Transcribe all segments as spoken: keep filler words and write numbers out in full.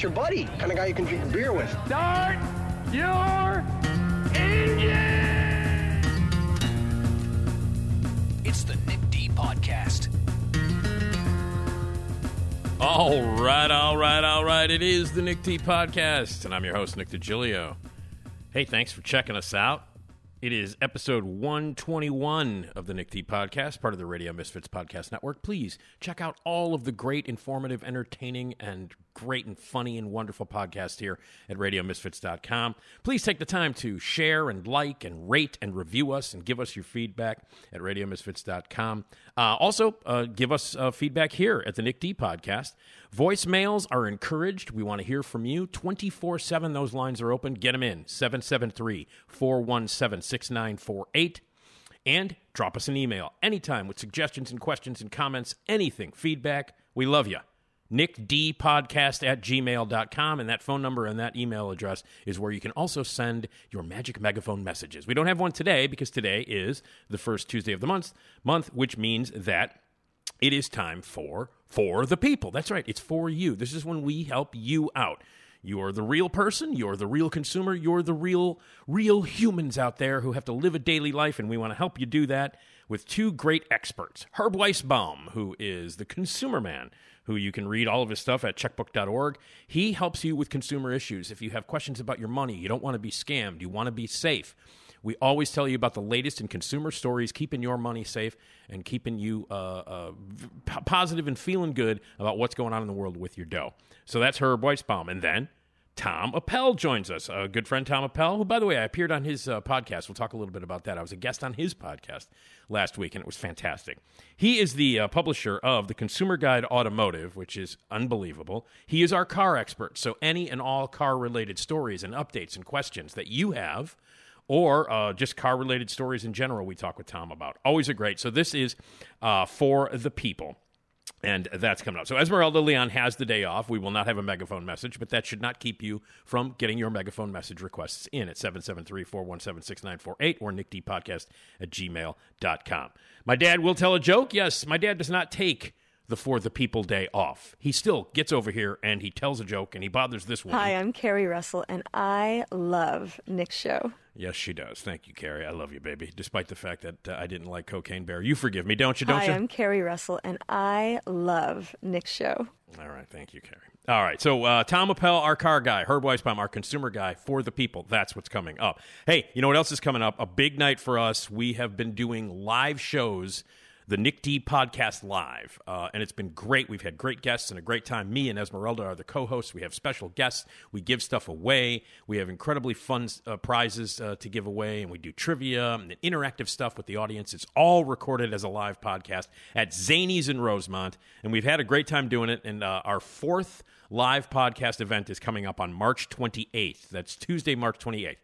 Your buddy, kind of guy you can drink beer with. Start your engine! It's the Nick D Podcast. All right, all right, all right. It is the Nick D Podcast, and I'm your host, Nick DiGilio. Hey, thanks for checking us out. It is episode one twenty-one of the Nick D Podcast, part of the Radio Misfits Podcast Network. Please check out all of the great, informative, entertaining, and great and funny and wonderful podcasts here at radio misfits dot com. Please take the time to share and like and rate and review us and give us your feedback at radio misfits dot com. Uh, also, uh, give us uh, feedback here at the Nick D Podcast. Voicemails are encouraged. We want to hear from you. twenty-four seven, those lines are open. Get them in. seven seven three, four one seven, six nine four eight. And drop us an email anytime with suggestions and questions and comments, anything, feedback. We love you. nick d podcast at gmail dot com, and that phone number and that email address is where you can also send your magic megaphone messages. We don't have one today because today is the first Tuesday of the month, month, which means that it is time for For the People. That's right. It's for you. This is when we help you out. You're the real person. You're the real consumer. You're the real, real humans out there who have to live a daily life, and we want to help you do that with two great experts. Herb Weisbaum, who is the Consumer Man, who you can read all of his stuff at checkbook dot org. He helps you with consumer issues. If you have questions about your money, you don't want to be scammed, you want to be safe. We always tell you about the latest in consumer stories, keeping your money safe and keeping you uh, uh, p- positive and feeling good about what's going on in the world with your dough. So that's Herb Weisbaum. And then Tom Appel joins us, a good friend, Tom Appel, who, by the way, I appeared on his uh, podcast. We'll talk a little bit about that. I was a guest on his podcast last week, and it was fantastic. He is the uh, publisher of the Consumer Guide Automotive, which is unbelievable. He is our car expert, so any and all car-related stories and updates and questions that you have, or uh, just car-related stories in general, we talk with Tom about. Always a great. So this is uh, For the People. And that's coming up. So Esmeralda Leon has the day off. We will not have a megaphone message, but that should not keep you from getting your megaphone message requests in at seven seven three, four one seven, six nine four eight or nick d podcast at gmail dot com. My dad will tell a joke. Yes, my dad does not take the For the People day off. He still gets over here and he tells a joke and he bothers this one. Hi, I'm Carrie Russell, and I love Nick's show. Yes, she does. Thank you, Carrie. I love you, baby, despite the fact that uh, I didn't like Cocaine Bear. You forgive me, don't you, don't Hi, you? Hi, I'm Carrie Russell, and I love Nick's show. All right. Thank you, Carrie. All right. So uh, Tom Appel, our car guy, Herb Weisbaum, our consumer guy, For the People. That's what's coming up. Hey, you know what else is coming up? A big night for us. We have been doing live shows, the Nick D Podcast Live, uh, and it's been great. We've had great guests and a great time. Me and Esmeralda are the co-hosts. We have special guests. We give stuff away. We have incredibly fun uh, prizes uh, to give away, and we do trivia and interactive stuff with the audience. It's all recorded as a live podcast at Zanies in Rosemont, and we've had a great time doing it, and uh, our fourth live podcast event is coming up on March twenty-eighth. That's Tuesday, March twenty-eighth.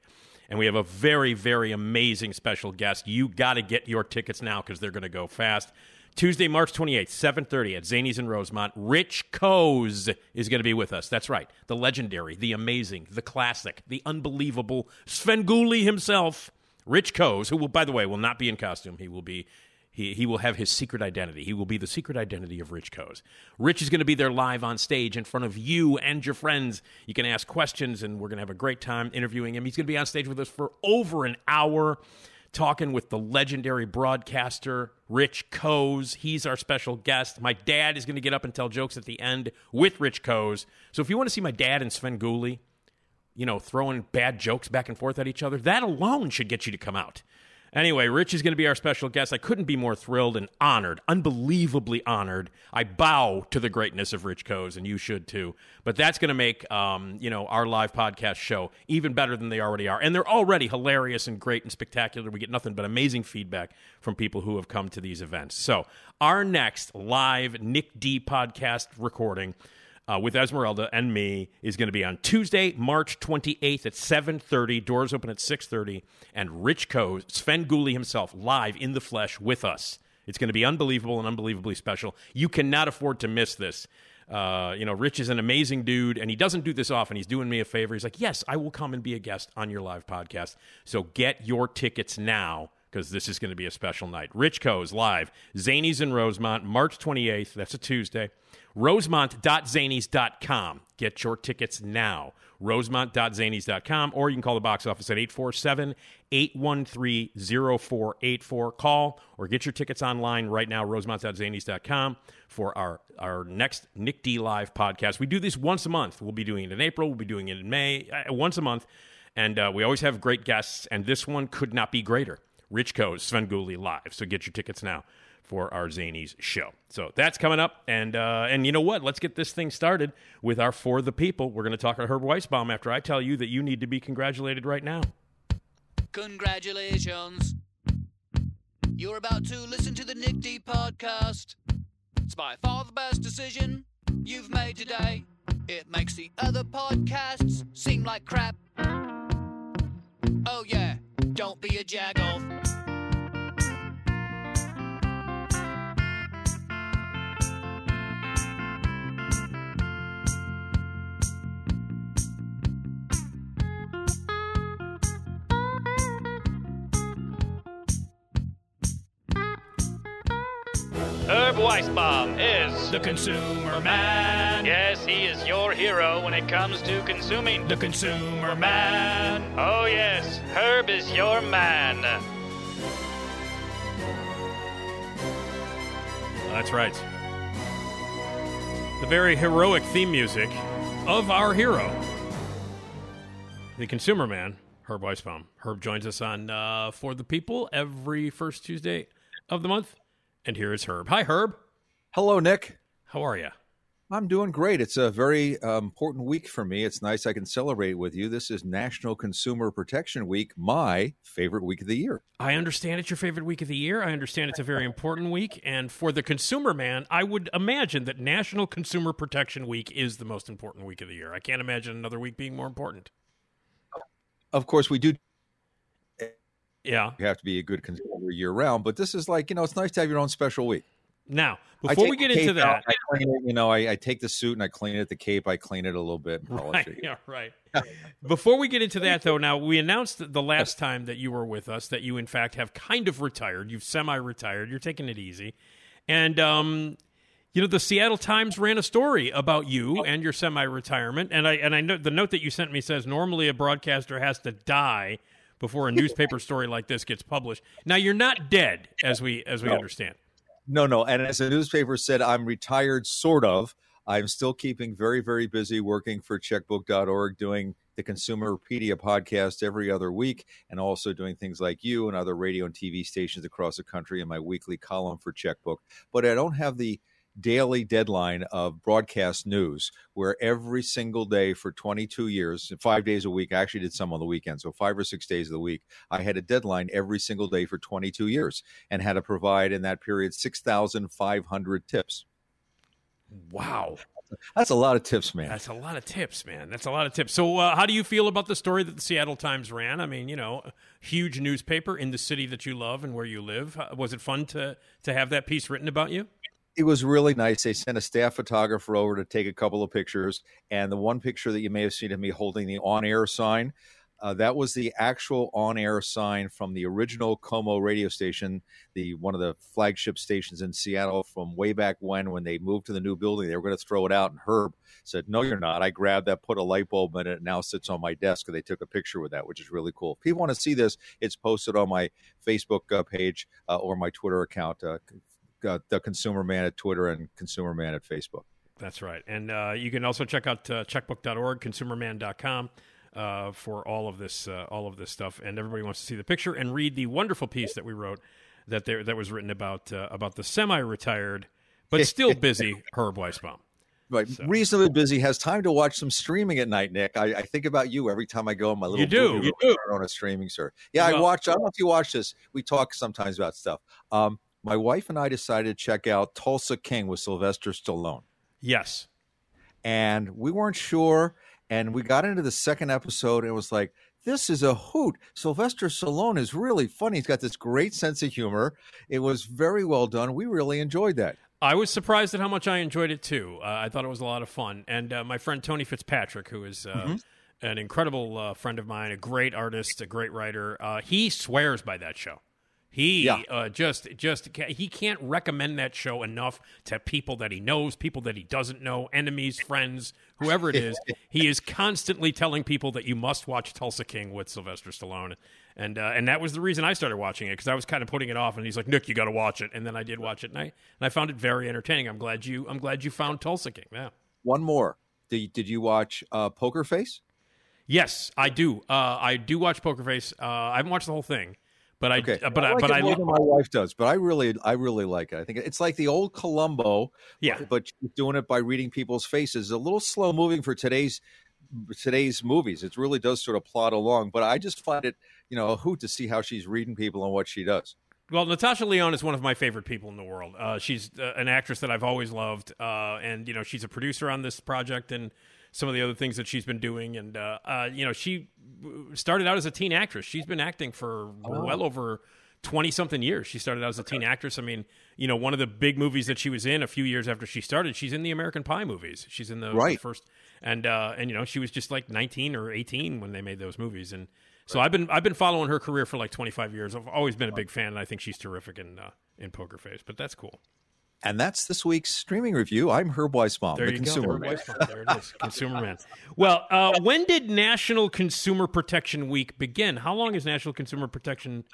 And we have a very, very amazing special guest. You got to get your tickets now because they're going to go fast. Tuesday, March twenty-eighth, seven thirty at Zanies in Rosemont. Rich Koz is going to be with us. That's right. The legendary, the amazing, the classic, the unbelievable Svengoolie himself, Rich Koz, who, will, by the way, will not be in costume. He will be... He he will have his secret identity. He will be the secret identity of Rich Koz. Rich is going to be there live on stage in front of you and your friends. You can ask questions, and we're going to have a great time interviewing him. He's going to be on stage with us for over an hour, talking with the legendary broadcaster, Rich Koz. He's our special guest. My dad is going to get up and tell jokes at the end with Rich Koz. So if you want to see my dad and Svengoolie, you know, throwing bad jokes back and forth at each other, that alone should get you to come out. Anyway, Rich is going to be our special guest. I couldn't be more thrilled and honored, unbelievably honored. I bow to the greatness of Rich Koz, and you should too. But that's going to make um, you know, our live podcast show even better than they already are. And they're already hilarious and great and spectacular. We get nothing but amazing feedback from people who have come to these events. So our next live Nick D podcast recording Uh, with Esmeralda and me is going to be on Tuesday, March twenty-eighth at seven thirty. Doors open at six thirty. And Rich Koz, Svengoolie himself, live in the flesh with us. It's going to be unbelievable and unbelievably special. You cannot afford to miss this. Uh, you know, Rich is an amazing dude, and he doesn't do this often. He's doing me a favor. He's like, yes, I will come and be a guest on your live podcast. So get your tickets now, because this is going to be a special night. Rich Koz live, Zanies in Rosemont, March twenty-eighth. That's a Tuesday. Rosemont dot zanies dot com. Get your tickets now. Rosemont dot zanies dot com. Or you can call the box office at eight four seven, eight one three, zero four eight four. Call or get your tickets online right now, rosemont dot zanies dot com, for our, our next Nick D Live podcast. We do this once a month. We'll be doing it in April. We'll be doing it in May. Uh, once a month. And uh, we always have great guests. And this one could not be greater. Rich Koz, Svengoolie live. So get your tickets now for our Zanies show. So that's coming up. And uh, and you know what? Let's get this thing started with our For the People. We're going to talk to Herb Weisbaum after I tell you that you need to be congratulated right now. Congratulations. You're about to listen to the Nick D podcast. It's by far the best decision you've made today. It makes the other podcasts seem like crap. Oh, yeah. Don't be a jagoff. Herb Weisbaum is the Consumer Man. Yes, he is your hero when it comes to consuming. The Consumer Man. Oh yes, Herb is your man. That's right. The very heroic theme music of our hero, the Consumer Man, Herb Weisbaum. Herb joins us on uh, For the People every first Tuesday of the month. And here is Herb. Hi, Herb. Hello, Nick. How are you? I'm doing great. It's a very uh, important week for me. It's nice I can celebrate with you. This is National Consumer Protection Week, my favorite week of the year. I understand it's your favorite week of the year. I understand it's a very important week. And for the Consumer Man, I would imagine that National Consumer Protection Week is the most important week of the year. I can't imagine another week being more important. Of course, we do. Yeah. You have to be a good consumer year round, but this is like, you know, it's nice to have your own special week. Now, before we get into that, out, I clean it, you know, I, I take the suit and I clean it, the cape, I clean it a little bit. And polish it. Yeah, right. Before we get into that, though, now we announced the last time that you were with us that you, in fact, have kind of retired. You've semi-retired. You're taking it easy. And, um, you know, the Seattle Times ran a story about you and your semi-retirement. And I, and I know the note that you sent me says normally a broadcaster has to die before a newspaper story like this gets published. Now, you're not dead, as we as we no. understand. No, no. And as the newspaper said, I'm retired, sort of. I'm still keeping very, very busy working for Checkbook dot org, doing the Consumerpedia podcast every other week, and also doing things like you and other radio and T V stations across the country in my weekly column for Checkbook. But I don't have the daily deadline of broadcast news, where every single day for twenty-two years, five days a week, I actually did some on the weekend, so five or six days of the week, I had a deadline every single day for twenty-two years and had to provide in that period six thousand five hundred tips. Wow. That's a lot of tips, man. That's a lot of tips, man. That's a lot of tips. So uh, how do you feel about the story that the Seattle Times ran? I mean, you know, huge newspaper in the city that you love and where you live. Was it fun to to have that piece written about you? It was really nice. They sent a staff photographer over to take a couple of pictures. And the one picture that you may have seen of me holding the on-air sign, uh, that was the actual on-air sign from the original Como radio station, the one of the flagship stations in Seattle from way back when, when they moved to the new building. They were going to throw it out. And Herb said, no, you're not. I grabbed that, put a light bulb in it, and now sits on my desk. And they took a picture with that, which is really cool. If you want to see this, it's posted on my Facebook uh, page uh, or my Twitter account, uh, Uh, the Consumer Man at Twitter and Consumer Man at Facebook. That's right. And uh, you can also check out uh, checkbook dot org, consumer man dot com. uh, for all of this uh, all of this stuff. And everybody wants to see the picture and read the wonderful piece that we wrote that there that was written about uh, about the semi-retired but still busy Herb Weisbaum. Right. So. Reasonably busy, has time to watch some streaming at night, Nick. I, I think about you every time I go on my little you do, you do. on a streaming service. Yeah, well, I watch. I don't know if you watch this. We talk sometimes about stuff. Um, my wife and I decided to check out Tulsa King with Sylvester Stallone. Yes. And we weren't sure. And we got into the second episode and it was like, this is a hoot. Sylvester Stallone is really funny. He's got this great sense of humor. It was very well done. We really enjoyed that. I was surprised at how much I enjoyed it, too. Uh, I thought it was a lot of fun. And uh, my friend Tony Fitzpatrick, who is uh, mm-hmm. an incredible uh, friend of mine, a great artist, a great writer, uh, he swears by that show. He yeah. uh, just just he can't recommend that show enough to people that he knows, people that he doesn't know, enemies, friends, whoever it is. He is constantly telling people that you must watch Tulsa King with Sylvester Stallone. And uh, and that was the reason I started watching it, because I was kind of putting it off. And he's like, Nick, you got to watch it. And then I did watch it, and I and I found it very entertaining. I'm glad you I'm glad you found Tulsa King. Yeah. One more. Did did you watch uh, Poker Face? Yes, I do. Uh, I do watch Poker Face. Uh, I haven't watched the whole thing. But I, okay. but I, I like but it I more than my wife does. But I really, I really like it. I think it's like the old Columbo, yeah. But she's doing it by reading people's faces. A little slow moving for today's today's movies. It really does sort of plod along. But I just find it, you know, a hoot to see how she's reading people and what she does. Well, Natasha Lyonne is one of my favorite people in the world. Uh, she's uh, an actress that I've always loved, uh, and you know, she's a producer on this project and some of the other things that she's been doing. And, uh, uh, you know, she started out as a teen actress. She's been acting for oh. well over twenty-something years. She started out as a okay. teen actress. I mean, you know, one of the big movies that she was in a few years after she started, she's in the American Pie movies. She's in the, right. the first. And, uh, and you know, she was just like nineteen or eighteen when they made those movies. And so right. I've been I've been following her career for like twenty-five years. I've always been a big fan, and I think she's terrific in, uh, in Poker Face. But that's cool. And that's this week's streaming review. I'm Herb Weisbaum, the Consumer Man. There it is, Consumer Man. Well, uh, when did National Consumer Protection Week begin? How long has National Consumer Protection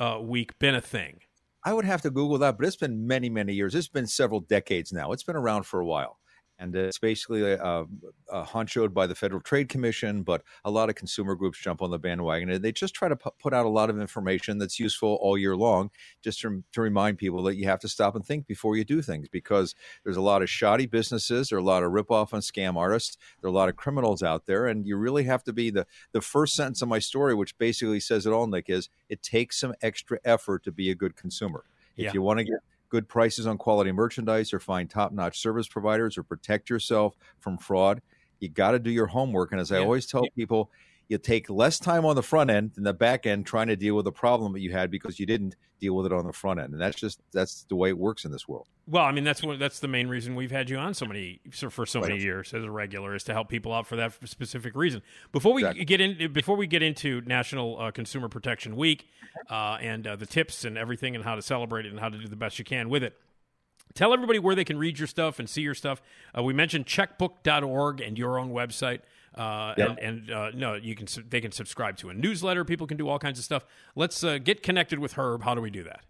uh, Week been a thing? I would have to Google that, but it's been many, many years. It's been several decades now. It's been around for a while. And it's basically uh, uh, honchoed by the Federal Trade Commission, but a lot of consumer groups jump on the bandwagon. And they just try to p- put out a lot of information that's useful all year long, just to, to remind people that you have to stop and think before you do things, because there's a lot of shoddy businesses, there are a lot of ripoff and scam artists, there are a lot of criminals out there, and you really have to be the, the first sentence of my story, which basically says it all, Nick, is it takes some extra effort to be a good consumer. Yeah. If you want to get good prices on quality merchandise, or find top-notch service providers, or protect yourself from fraud, you got to do your homework. And as I yeah. always tell yeah. people, you take less time on the front end than the back end trying to deal with a problem that you had because you didn't deal with it on the front end. And that's just that's the way it works in this world. Well, I mean, that's what, that's the main reason we've had you on so many for so many right. years as a regular, is to help people out for that specific reason. Before we exactly. get in, before we get into National uh, Consumer Protection Week uh, and uh, the tips and everything and how to celebrate it and how to do the best you can with it, tell everybody where they can read your stuff and see your stuff. Uh, we mentioned checkbook dot org and your own website. Uh, yep. And, and uh, no, you can they can subscribe to a newsletter. People can do all kinds of stuff. Let's uh, get connected with Herb. How do we do that?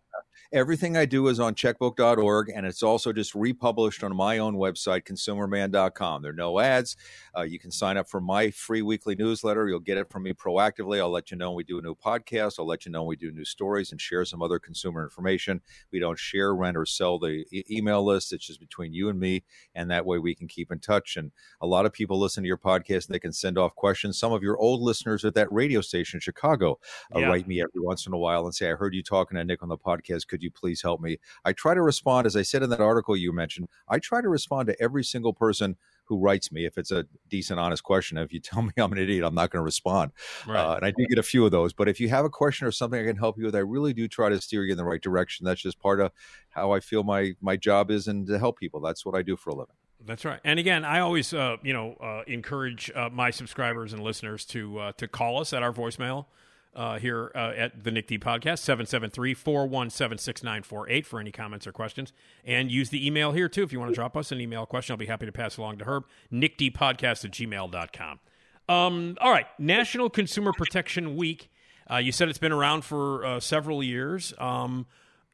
Everything I do is on checkbook dot org, and it's also just republished on my own website, Consumer Man dot com. There are no ads. Uh, you can sign up for my free weekly newsletter. You'll get it from me proactively. I'll let you know when we do a new podcast. I'll let you know when we do new stories and share some other consumer information. We don't share, rent, or sell the e- email list. It's just between you and me, and that way we can keep in touch. And a lot of people listen to your podcast, and they can send off questions. Some of your old listeners at that radio station in Chicago uh, yeah. write me every once in a while and say, I heard you talking to Nick on the podcast. Could you please help me? I try to respond, as I said in that article you mentioned, I try to respond to every single person who writes me if it's a decent, honest question. If you tell me I'm an idiot, I'm not going to respond. Right. Uh, and I do get a few of those. But if you have a question or something I can help you with, I really do try to steer you in the right direction. That's just part of how I feel my my job is, and to help people. That's what I do for a living. That's right. And again, I always uh, you know uh, encourage uh, my subscribers and listeners to uh, to call us at our voicemail. Uh, here uh, at the Nick D Podcast, seven seven three, four one seven, six nine four eight for any comments or questions. And use the email here, too, if you want to drop us an email question. I'll be happy to pass along to Herb, nick d podcast at gmail dot com. Um, all right, National Consumer Protection Week. Uh, you said it's been around for uh, several years. Um,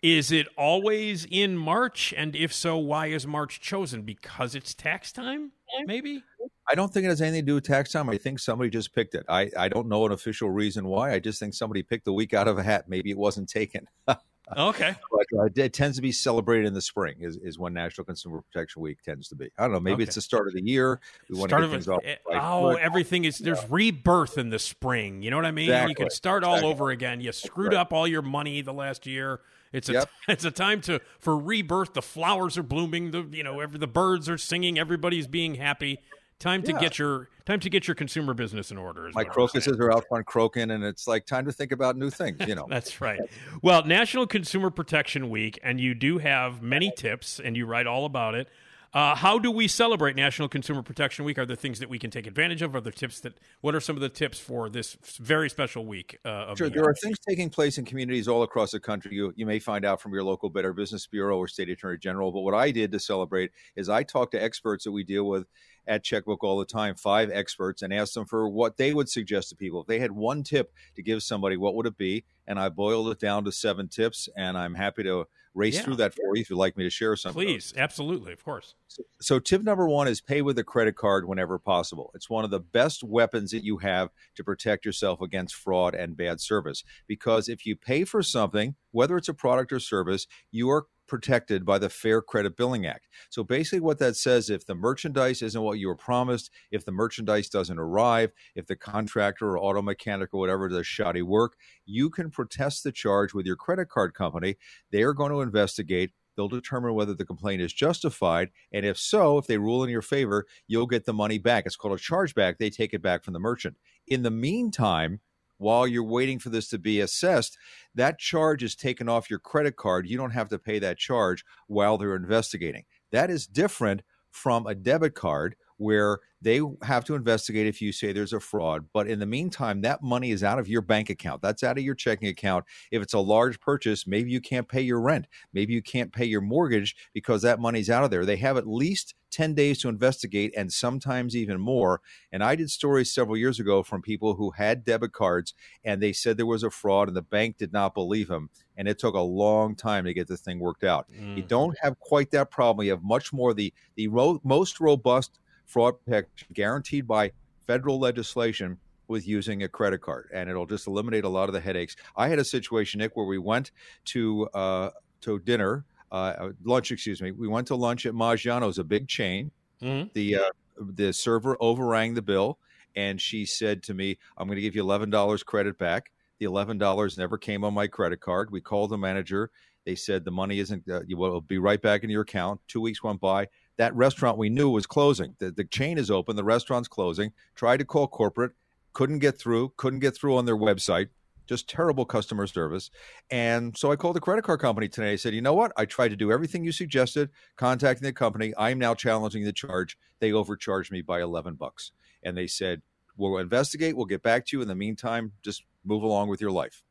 is it always in March? And if so, why is March chosen? Because it's tax time, maybe? I don't think it has anything to do with tax time. I think somebody just picked it. I, I don't know an official reason why. I just think somebody picked the week out of a hat. Maybe it wasn't taken. Okay. But, uh, it tends to be celebrated in the spring is, is when National Consumer Protection Week tends to be. I don't know. Maybe okay. It's the start of the year. We want start to get things off. Oh, foot. Everything is, there's rebirth in the spring. You know what I mean? Exactly. You can start all exactly. over again. You screwed right. up all your money the last year. It's a yep. it's a time to for rebirth. The flowers are blooming. The you know every, the birds are singing. Everybody's being happy. Time yeah. to get your time to get your consumer business in order. My crocuses are out front croaking, and it's like time to think about new things. You know, that's right. Well, National Consumer Protection Week, and you do have many tips, and you write all about it. Uh, how do we celebrate National Consumer Protection Week? Are there things that we can take advantage of? Are there tips that? What are some of the tips for this very special week? Uh, of sure, the there are things taking place in communities all across the country. You you may find out from your local Better Business Bureau or state attorney general. But what I did to celebrate is I talked to experts that we deal with at Checkbook all the time, five experts, and asked them for what they would suggest to people. If they had one tip to give somebody, what would it be? And I boiled it down to seven tips, and I'm happy to race yeah. through that for you if you'd like me to share something. Please, absolutely, of course. So, so tip number one is pay with a credit card whenever possible. It's one of the best weapons that you have to protect yourself against fraud and bad service. Because if you pay for something, whether it's a product or service, you are protected by the Fair Credit Billing Act. So basically what that says, if the merchandise isn't what you were promised, if the merchandise doesn't arrive, if the contractor or auto mechanic or whatever does shoddy work, you can protest the charge with your credit card company. They are going to investigate. They'll determine whether the complaint is justified. And if so, if they rule in your favor, you'll get the money back. It's called a chargeback. They take it back from the merchant. In the meantime, while you're waiting for this to be assessed, that charge is taken off your credit card. You don't have to pay that charge while they're investigating. That is different from a debit card where they have to investigate if you say there's a fraud. But in the meantime, that money is out of your bank account. That's out of your checking account. If it's a large purchase, maybe you can't pay your rent. Maybe you can't pay your mortgage because that money's out of there. They have at least ten days to investigate and sometimes even more. And I did stories several years ago from people who had debit cards and they said there was a fraud and the bank did not believe them. And it took a long time to get this thing worked out. Mm. You don't have quite that problem. You have much more the, the ro- most robust fraud protection guaranteed by federal legislation with using a credit card. And it'll just eliminate a lot of the headaches. I had a situation, Nick, where we went to uh, to dinner, uh, lunch, excuse me. We went to lunch at Maggiano's, a big chain. Mm-hmm. The uh, the server overrang the bill, and she said to me, I'm going to give you eleven dollars credit back. The eleven dollars never came on my credit card. We called the manager. They said the money isn't, uh, you will be right back in your account. Two weeks went by. That restaurant we knew was closing. The, the chain is open. The restaurant's closing. Tried to call corporate. Couldn't get through. Couldn't get through on their website. Just terrible customer service. And so I called the credit card company today. I said, you know what? I tried to do everything you suggested, contacting the company. I'm now challenging the charge. They overcharged me by eleven bucks. And they said, we'll investigate. We'll get back to you. In the meantime, just move along with your life.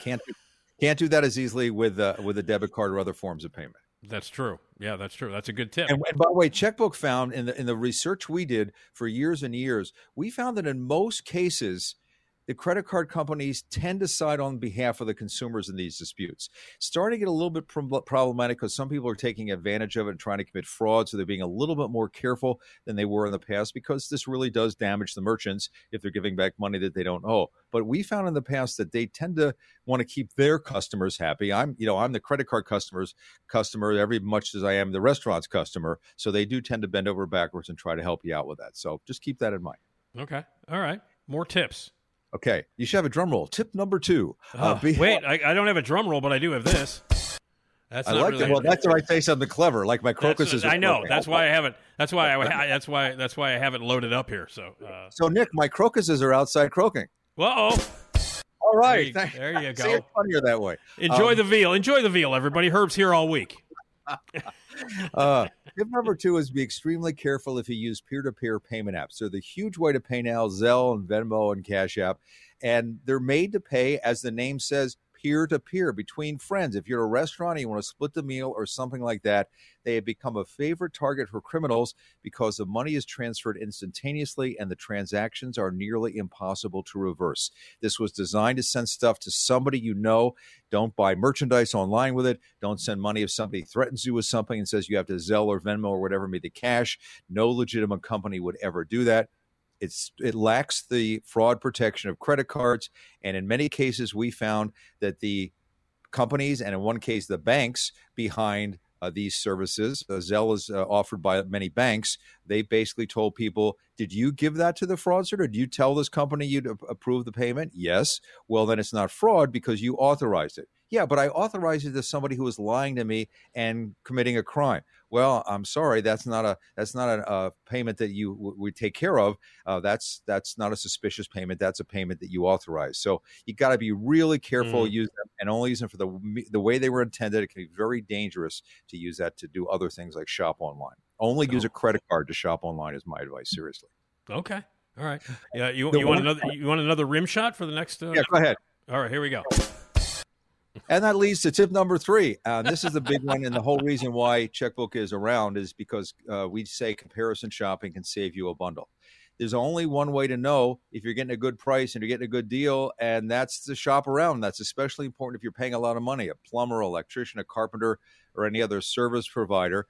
Can't do, can't do that as easily with uh, with a debit card or other forms of payment. That's true. Yeah, that's true. That's a good tip. And, and by the way, Checkbook found in the in the research we did for years and years, we found that in most cases, the credit card companies tend to side on behalf of the consumers in these disputes. Starting to get a little bit pro- problematic because some people are taking advantage of it and trying to commit fraud. So they're being a little bit more careful than they were in the past because this really does damage the merchants if they're giving back money that they don't owe. But we found in the past that they tend to want to keep their customers happy. I'm, you know, I'm the credit card customer's customer every much as I am the restaurant's customer. So they do tend to bend over backwards and try to help you out with that. So just keep that in mind. Okay. All right. More tips. Okay, you should have a drum roll. Tip number two. Uh, uh, be- wait, I, I don't have a drum roll, but I do have this. That's I not like really that. Well, that's where I say something clever, like my crocuses. I know. Clothing. That's why I haven't. That's why I. That's why. That's why I haven't loaded up here. So. Uh, so Nick, my crocuses are outside croaking. Whoa. All right. There you, there you go. See, it's funnier that way. Enjoy um, the veal. Enjoy the veal, everybody. Herb's here all week. uh, tip number two is be extremely careful if you use peer-to-peer payment apps. They're the huge way to pay now, Zelle and Venmo and Cash App, and they're made to pay, as the name says, peer-to-peer between friends. If you're a restaurant and you want to split the meal or something like that, they have become a favorite target for criminals because the money is transferred instantaneously and the transactions are nearly impossible to reverse. This was designed to send stuff to somebody you know. Don't buy merchandise online with it. Don't send money if somebody threatens you with something and says you have to Zelle or Venmo or whatever made the cash. No legitimate company would ever do that. It's, it lacks the fraud protection of credit cards. And in many cases, we found that the companies, and in one case, the banks behind Uh, these services, uh, Zelle is uh, offered by many banks. They basically told people, did you give that to the fraudster? Or did you tell this company you'd a- approve the payment? Yes. Well, then it's not fraud because you authorized it. Yeah, but I authorized it to somebody who was lying to me and committing a crime. Well, I'm sorry, that's not a that's not a, a payment that you w- we take care of. Uh, that's that's not a suspicious payment. That's a payment that you authorize. So you got to be really careful. Mm. Use them and only use them for the the way they were intended. It can be very dangerous to use that to do other things like shop online. Only oh. use a credit card to shop online is my advice. Seriously. Okay. All right. Yeah. You, you want another? You want another rim shot for the next? Uh... Yeah. Go ahead. All right. Here we go. And that leads to tip number three. Uh, this is the big one. And the whole reason why Checkbook is around is because uh, we say comparison shopping can save you a bundle. There's only one way to know if you're getting a good price and you're getting a good deal, and that's to shop around. That's especially important if you're paying a lot of money, a plumber, electrician, a carpenter, or any other service provider.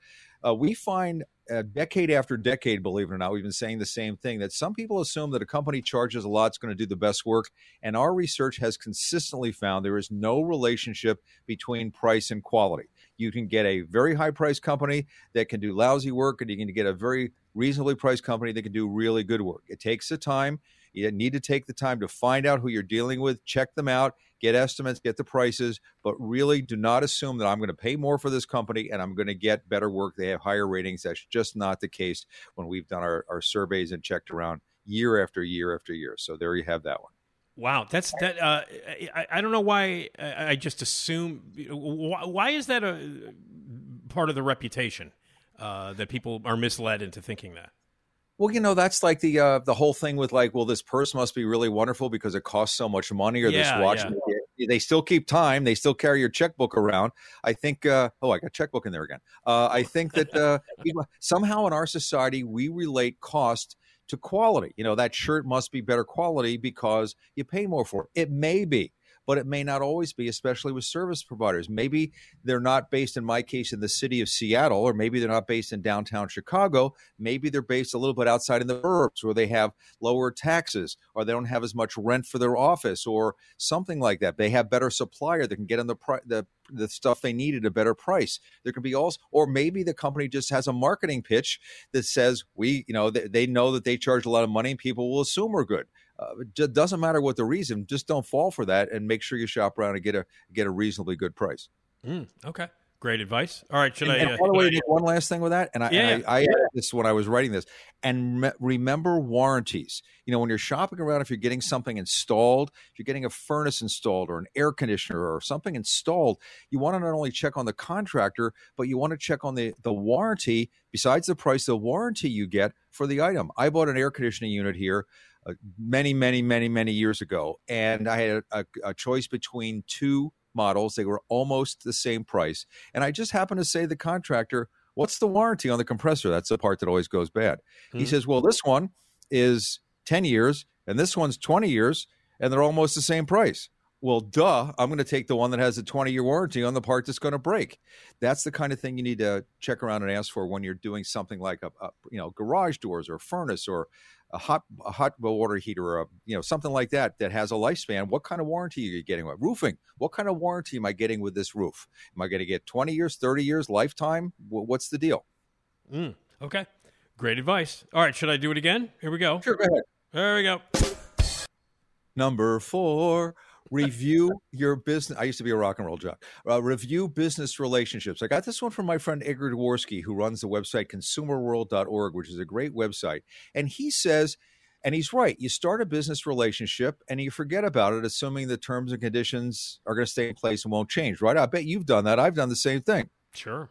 Uh, we find uh, decade after decade, believe it or not, we've been saying the same thing, that some people assume that a company charges a lot is going to do the best work. And our research has consistently found there is no relationship between price and quality. You can get a very high priced company that can do lousy work, and you can get a very reasonably priced company that can do really good work. It takes the time. You need to take the time to find out who you're dealing with, check them out, get estimates, get the prices, but really do not assume that I'm going to pay more for this company and I'm going to get better work. They have higher ratings. That's just not the case when we've done our, our surveys and checked around year after year after year. So there you have that one. Wow. That's that. Uh, I, I don't know why I just assume. Why, why is that a part of the reputation uh, that people are misled into thinking that? Well, you know, that's like the uh, the whole thing with like, well, this purse must be really wonderful because it costs so much money, or yeah, this watch. Yeah. They still keep time. They still carry your checkbook around. I think, uh, oh, I got checkbook in there again. Uh, I think that uh, somehow in our society, we relate cost to quality. You know, that shirt must be better quality because you pay more for it. It may be, but it may not always be, especially with service providers. Maybe they're not based, in my case, in the city of Seattle, or maybe they're not based in downtown Chicago. Maybe they're based a little bit outside in the burbs where they have lower taxes, or they don't have as much rent for their office or something like that. They have better supplier that can get on the pri- the the stuff they need at a better price. There could be also, or maybe the company just has a marketing pitch that says, we, you know, they, they know that they charge a lot of money and people will assume we're good. Uh, it doesn't matter what the reason, just don't fall for that and make sure you shop around and get a, get a reasonably good price. Mm, okay. Great advice. All right. Should and, I, and uh, by the way, I, one last thing with that. And I, yeah, and I, I added yeah. this when I was writing this. And me- remember warranties. You know, when you're shopping around, if you're getting something installed, if you're getting a furnace installed or an air conditioner or something installed, you want to not only check on the contractor, but you want to check on the, the warranty, besides the price, the warranty you get for the item. I bought an air conditioning unit here uh, many, many, many, many years ago. And I had a, a, a choice between two models. They were almost the same price. And I just happened to say to the contractor, what's the warranty on the compressor? That's the part that always goes bad. Mm-hmm. He says, well, this one is ten years and this one's twenty years and they're almost the same price. Well, duh, I'm going to take the one that has a twenty-year warranty on the part that's going to break. That's the kind of thing you need to check around and ask for when you're doing something like a, a you know, garage doors or furnace or a hot a hot water heater or a, you know, something like that that has a lifespan. What kind of warranty are you getting with roofing? What kind of warranty am I getting with this roof? Am I going to get twenty years, thirty years, lifetime? What's the deal? Mm, okay, great advice. All right, should I do it again? Here we go. Sure, go ahead. There we go. Number four. Review your business. I used to be a rock and roll jock. Uh, review business relationships. I got this one from my friend Igor Dworsky, who runs the website consumer world dot org, which is a great website. And he says, and he's right, you start a business relationship and you forget about it, assuming the terms and conditions are going to stay in place and won't change, right? I bet you've done that. I've done the same thing. Sure.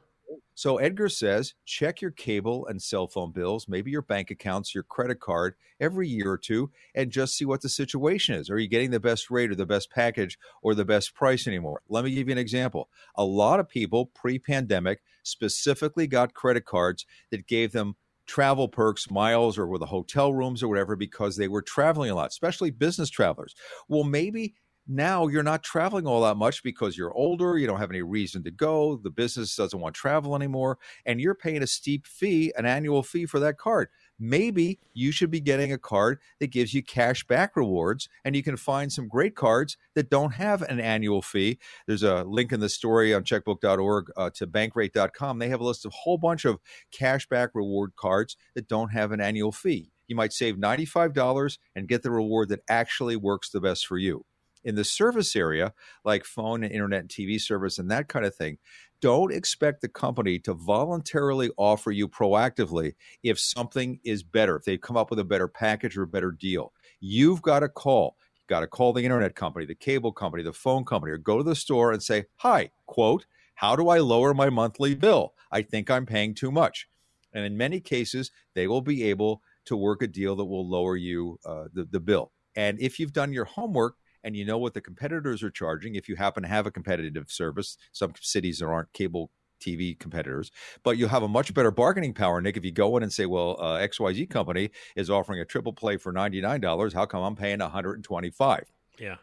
So Edgar says, check your cable and cell phone bills, maybe your bank accounts, your credit card every year or two, and just see what the situation is. Are you getting the best rate or the best package or the best price anymore? Let me give you an example. A lot of people pre-pandemic specifically got credit cards that gave them travel perks, miles, or with the hotel rooms or whatever, because they were traveling a lot, especially business travelers. Well, maybe now you're not traveling all that much because you're older, you don't have any reason to go, the business doesn't want travel anymore, and you're paying a steep fee, an annual fee for that card. Maybe you should be getting a card that gives you cash back rewards, and you can find some great cards that don't have an annual fee. There's a link in the story on checkbook dot org uh, to bankrate dot com. They have a list of a whole bunch of cash back reward cards that don't have an annual fee. You might save ninety-five dollars and get the reward that actually works the best for you. In the service area, like phone and internet and T V service and that kind of thing, don't expect the company to voluntarily offer you proactively if something is better, if they've come up with a better package or a better deal. You've got to call. You've got to call the internet company, the cable company, the phone company, or go to the store and say, hi, quote, how do I lower my monthly bill? I think I'm paying too much. And in many cases, they will be able to work a deal that will lower you uh, the, the bill. And if you've done your homework, and you know what the competitors are charging, if you happen to have a competitive service, some cities there aren't cable T V competitors, but you'll have a much better bargaining power, Nick, if you go in and say, well, uh, X Y Z company is offering a triple play for ninety-nine dollars. How come I'm paying one hundred twenty-five dollars? Yeah.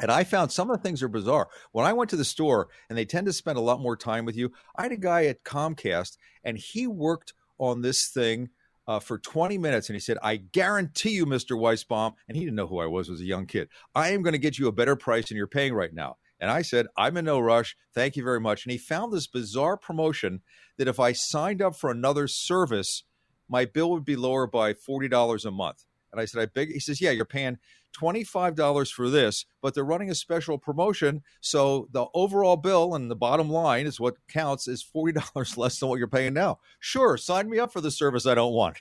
And I found some of the things are bizarre. When I went to the store, and they tend to spend a lot more time with you, I had a guy at Comcast, and he worked on this thing Uh, for twenty minutes. And he said, I guarantee you, Mister Weisbaum, and he didn't know who I was, was a young kid, I am going to get you a better price than you're paying right now. And I said, I'm in no rush. Thank you very much. And he found this bizarre promotion that if I signed up for another service, my bill would be lower by forty dollars a month. And I said, I beg, he says, yeah, you're paying twenty-five dollars for this, but they're running a special promotion. So the overall bill and the bottom line is what counts is forty dollars less than what you're paying now. Sure. Sign me up for the service I don't want.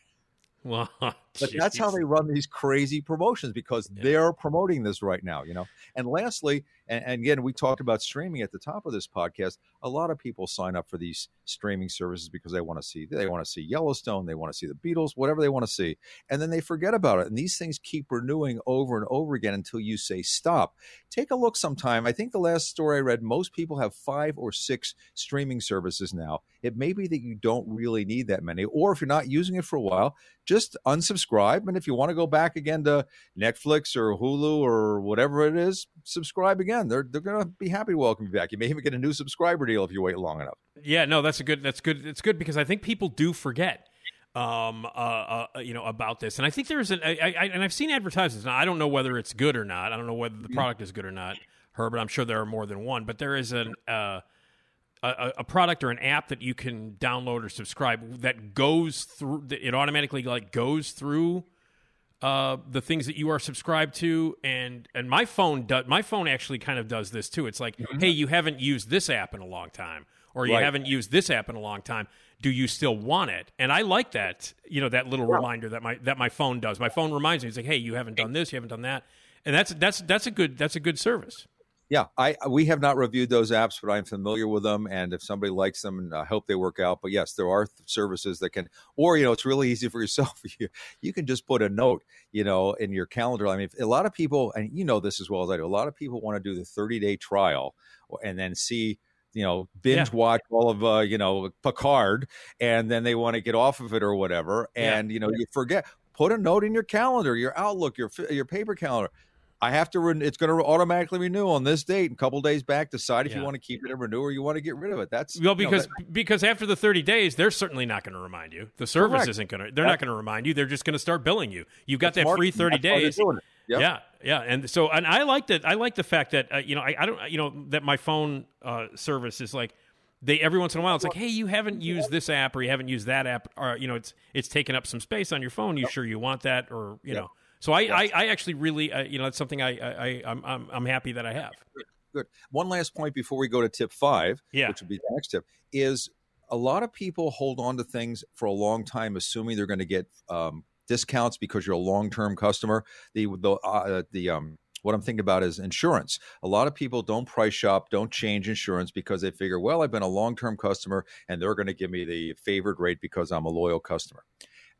Wow, but that's how they run these crazy promotions, because yeah. they're promoting this right now, you know? And lastly, and, and again, we talked about streaming at the top of this podcast. A lot of people sign up for these streaming services because they want to see, they want to see Yellowstone. They want to see the Beatles, whatever they want to see. And then they forget about it. And these things keep renewing over and over again until you say, stop, take a look sometime. I think the last story I read, most people have five or six streaming services now. It may be that you don't really need that many, or if you're not using it for a while, just unsubscribe. And if you want to go back again to Netflix or Hulu or whatever it is, subscribe again. They're they're going to be happy to welcome you back. You may even get a new subscriber deal if you wait long enough. Yeah, no, that's a good, that's good. It's good because I think people do forget, um, uh, uh, you know, about this. And I think there's an, I, I, and I've seen advertisements. Now, I don't know whether it's good or not. I don't know whether the product is good or not, Herb, and I'm sure there are more than one, but there is an, uh, A, a product or an app that you can download or subscribe that goes through, it automatically like goes through uh, the things that you are subscribed to. And and my phone does, my phone actually kind of does this too. It's like, mm-hmm. hey, you haven't used this app in a long time, or you right. haven't used this app in a long time. Do you still want it? And I like that, you know, that little yeah. reminder that my that my phone does. My phone reminds me, it's like, hey, you haven't done this, you haven't done that, and that's that's that's a good that's a good service. Yeah, I we have not reviewed those apps, but I'm familiar with them. And if somebody likes them, I hope they work out. But yes, there are th- services that can, or, you know, it's really easy for yourself. You, you can just put a note, you know, in your calendar. I mean, if, a lot of people, and you know this as well as I do, a lot of people want to do the thirty-day trial and then see, you know, binge yeah. watch all of, uh, you know, Picard, and then they want to get off of it or whatever. And, yeah. you know, yeah. you forget, put a note in your calendar, your Outlook, your your paper calendar. I have to, re- it's going to automatically renew on this date, and a couple days back, decide if yeah. you want to keep it and renew or you want to get rid of it. That's well, because, you know, that, because after the thirty days, they're certainly not going to remind you. The service correct. Isn't going to, they're yeah. not going to remind you. They're just going to start billing you. You've got that's that free thirty days. Yep. Yeah. Yeah. And so, and I like that. I like the fact that, uh, you know, I, I don't, you know, that my phone uh, service is like, they, every once in a while, it's like, hey, you haven't used this app, or you haven't used that app, or, you know, it's, it's taken up some space on your phone. You yep. sure you want that? Or, you yep. know. So I, yes. I, I actually really, uh, you know, it's something I, I, I'm, I'm, I'm happy that I have. Good. Good. One last point before we go to tip five, yeah. which would be the next tip, is a lot of people hold on to things for a long time, assuming they're going to get um, discounts because you're a long-term customer. The the uh, the um, what I'm thinking about is insurance. A lot of people don't price shop, don't change insurance because they figure, well, I've been a long-term customer and they're going to give me the favored rate because I'm a loyal customer.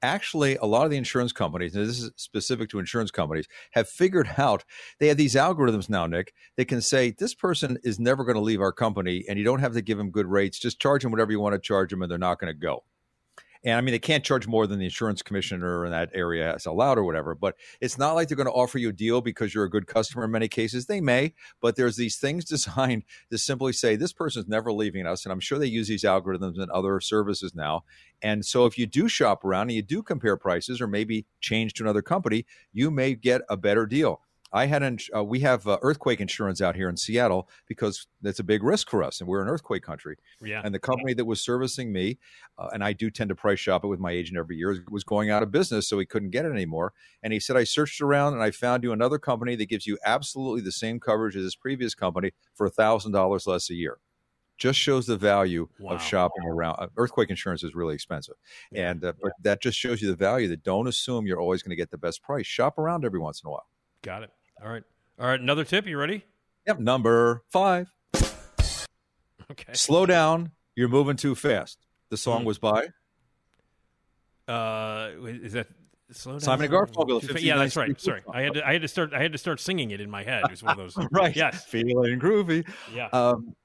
Actually, a lot of the insurance companies, and this is specific to insurance companies, have figured out, they have these algorithms now, Nick, they can say, this person is never going to leave our company and you don't have to give them good rates. Just charge them whatever you want to charge them and they're not going to go. And I mean, they can't charge more than the insurance commissioner in that area has allowed or whatever, but it's not like they're going to offer you a deal because you're a good customer in many cases. They may, but there's these things designed to simply say, this person's never leaving us. And I'm sure they use these algorithms in other services now. And so if you do shop around and you do compare prices or maybe change to another company, you may get a better deal. I had an, uh, we have uh, earthquake insurance out here in Seattle because that's a big risk for us, and we're an earthquake country. Yeah. And the company that was servicing me, uh, and I do tend to price shop it with my agent every year, was going out of business, so he couldn't get it anymore. And he said, I searched around, and I found you another company that gives you absolutely the same coverage as this previous company for one thousand dollars less a year. Just shows the value wow. of shopping around. Earthquake insurance is really expensive. Yeah. And uh, yeah. but that just shows you the value that don't assume you're always going to get the best price. Shop around every once in a while. Got it. All right. All right. Another tip. You ready? Yep. Number five. Okay. Slow down. You're moving too fast. The song mm-hmm. was by? Uh, is that slow down? Simon and Garfunkel. Yeah, that's right. Sorry. I had to, I had to start, I had to start singing it in my head. It was one of those. Right. Yes. Feeling groovy. Yeah. Um,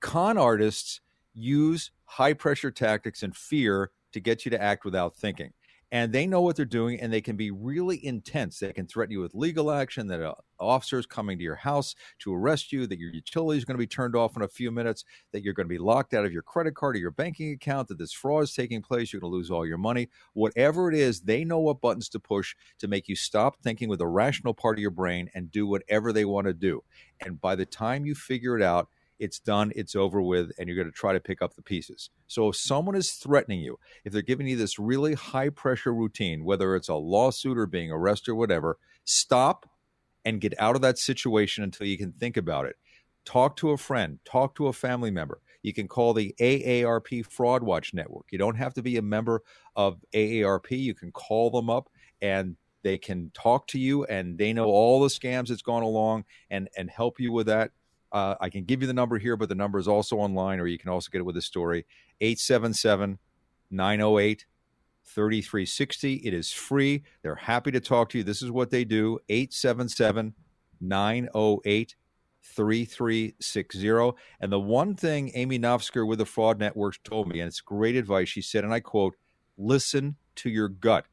con artists use high pressure tactics and fear to get you to act without thinking. And they know what they're doing, and they can be really intense. They can threaten you with legal action, that an officer is coming to your house to arrest you, that your utility is going to be turned off in a few minutes, that you're going to be locked out of your credit card or your banking account, that this fraud is taking place, you're going to lose all your money. Whatever it is, they know what buttons to push to make you stop thinking with the rational part of your brain and do whatever they want to do. And by the time you figure it out, it's done, it's over with, and you're going to try to pick up the pieces. So if someone is threatening you, if they're giving you this really high-pressure routine, whether it's a lawsuit or being arrested or whatever, stop and get out of that situation until you can think about it. Talk to a friend. Talk to a family member. You can call the A A R P Fraud Watch Network. You don't have to be a member of A A R P. You can call them up, and they can talk to you, and they know all the scams that's gone along and, and help you with that. Uh, I can give you the number here, but the number is also online, or you can also get it with a story, eight seven seven, nine oh eight, three three six zero. It is free. They're happy to talk to you. This is what they do, eight seven seven, nine oh eight, three three six zero. And the one thing Amy Knopfsker with the Fraud Networks told me, and it's great advice, she said, and I quote, listen to your gut.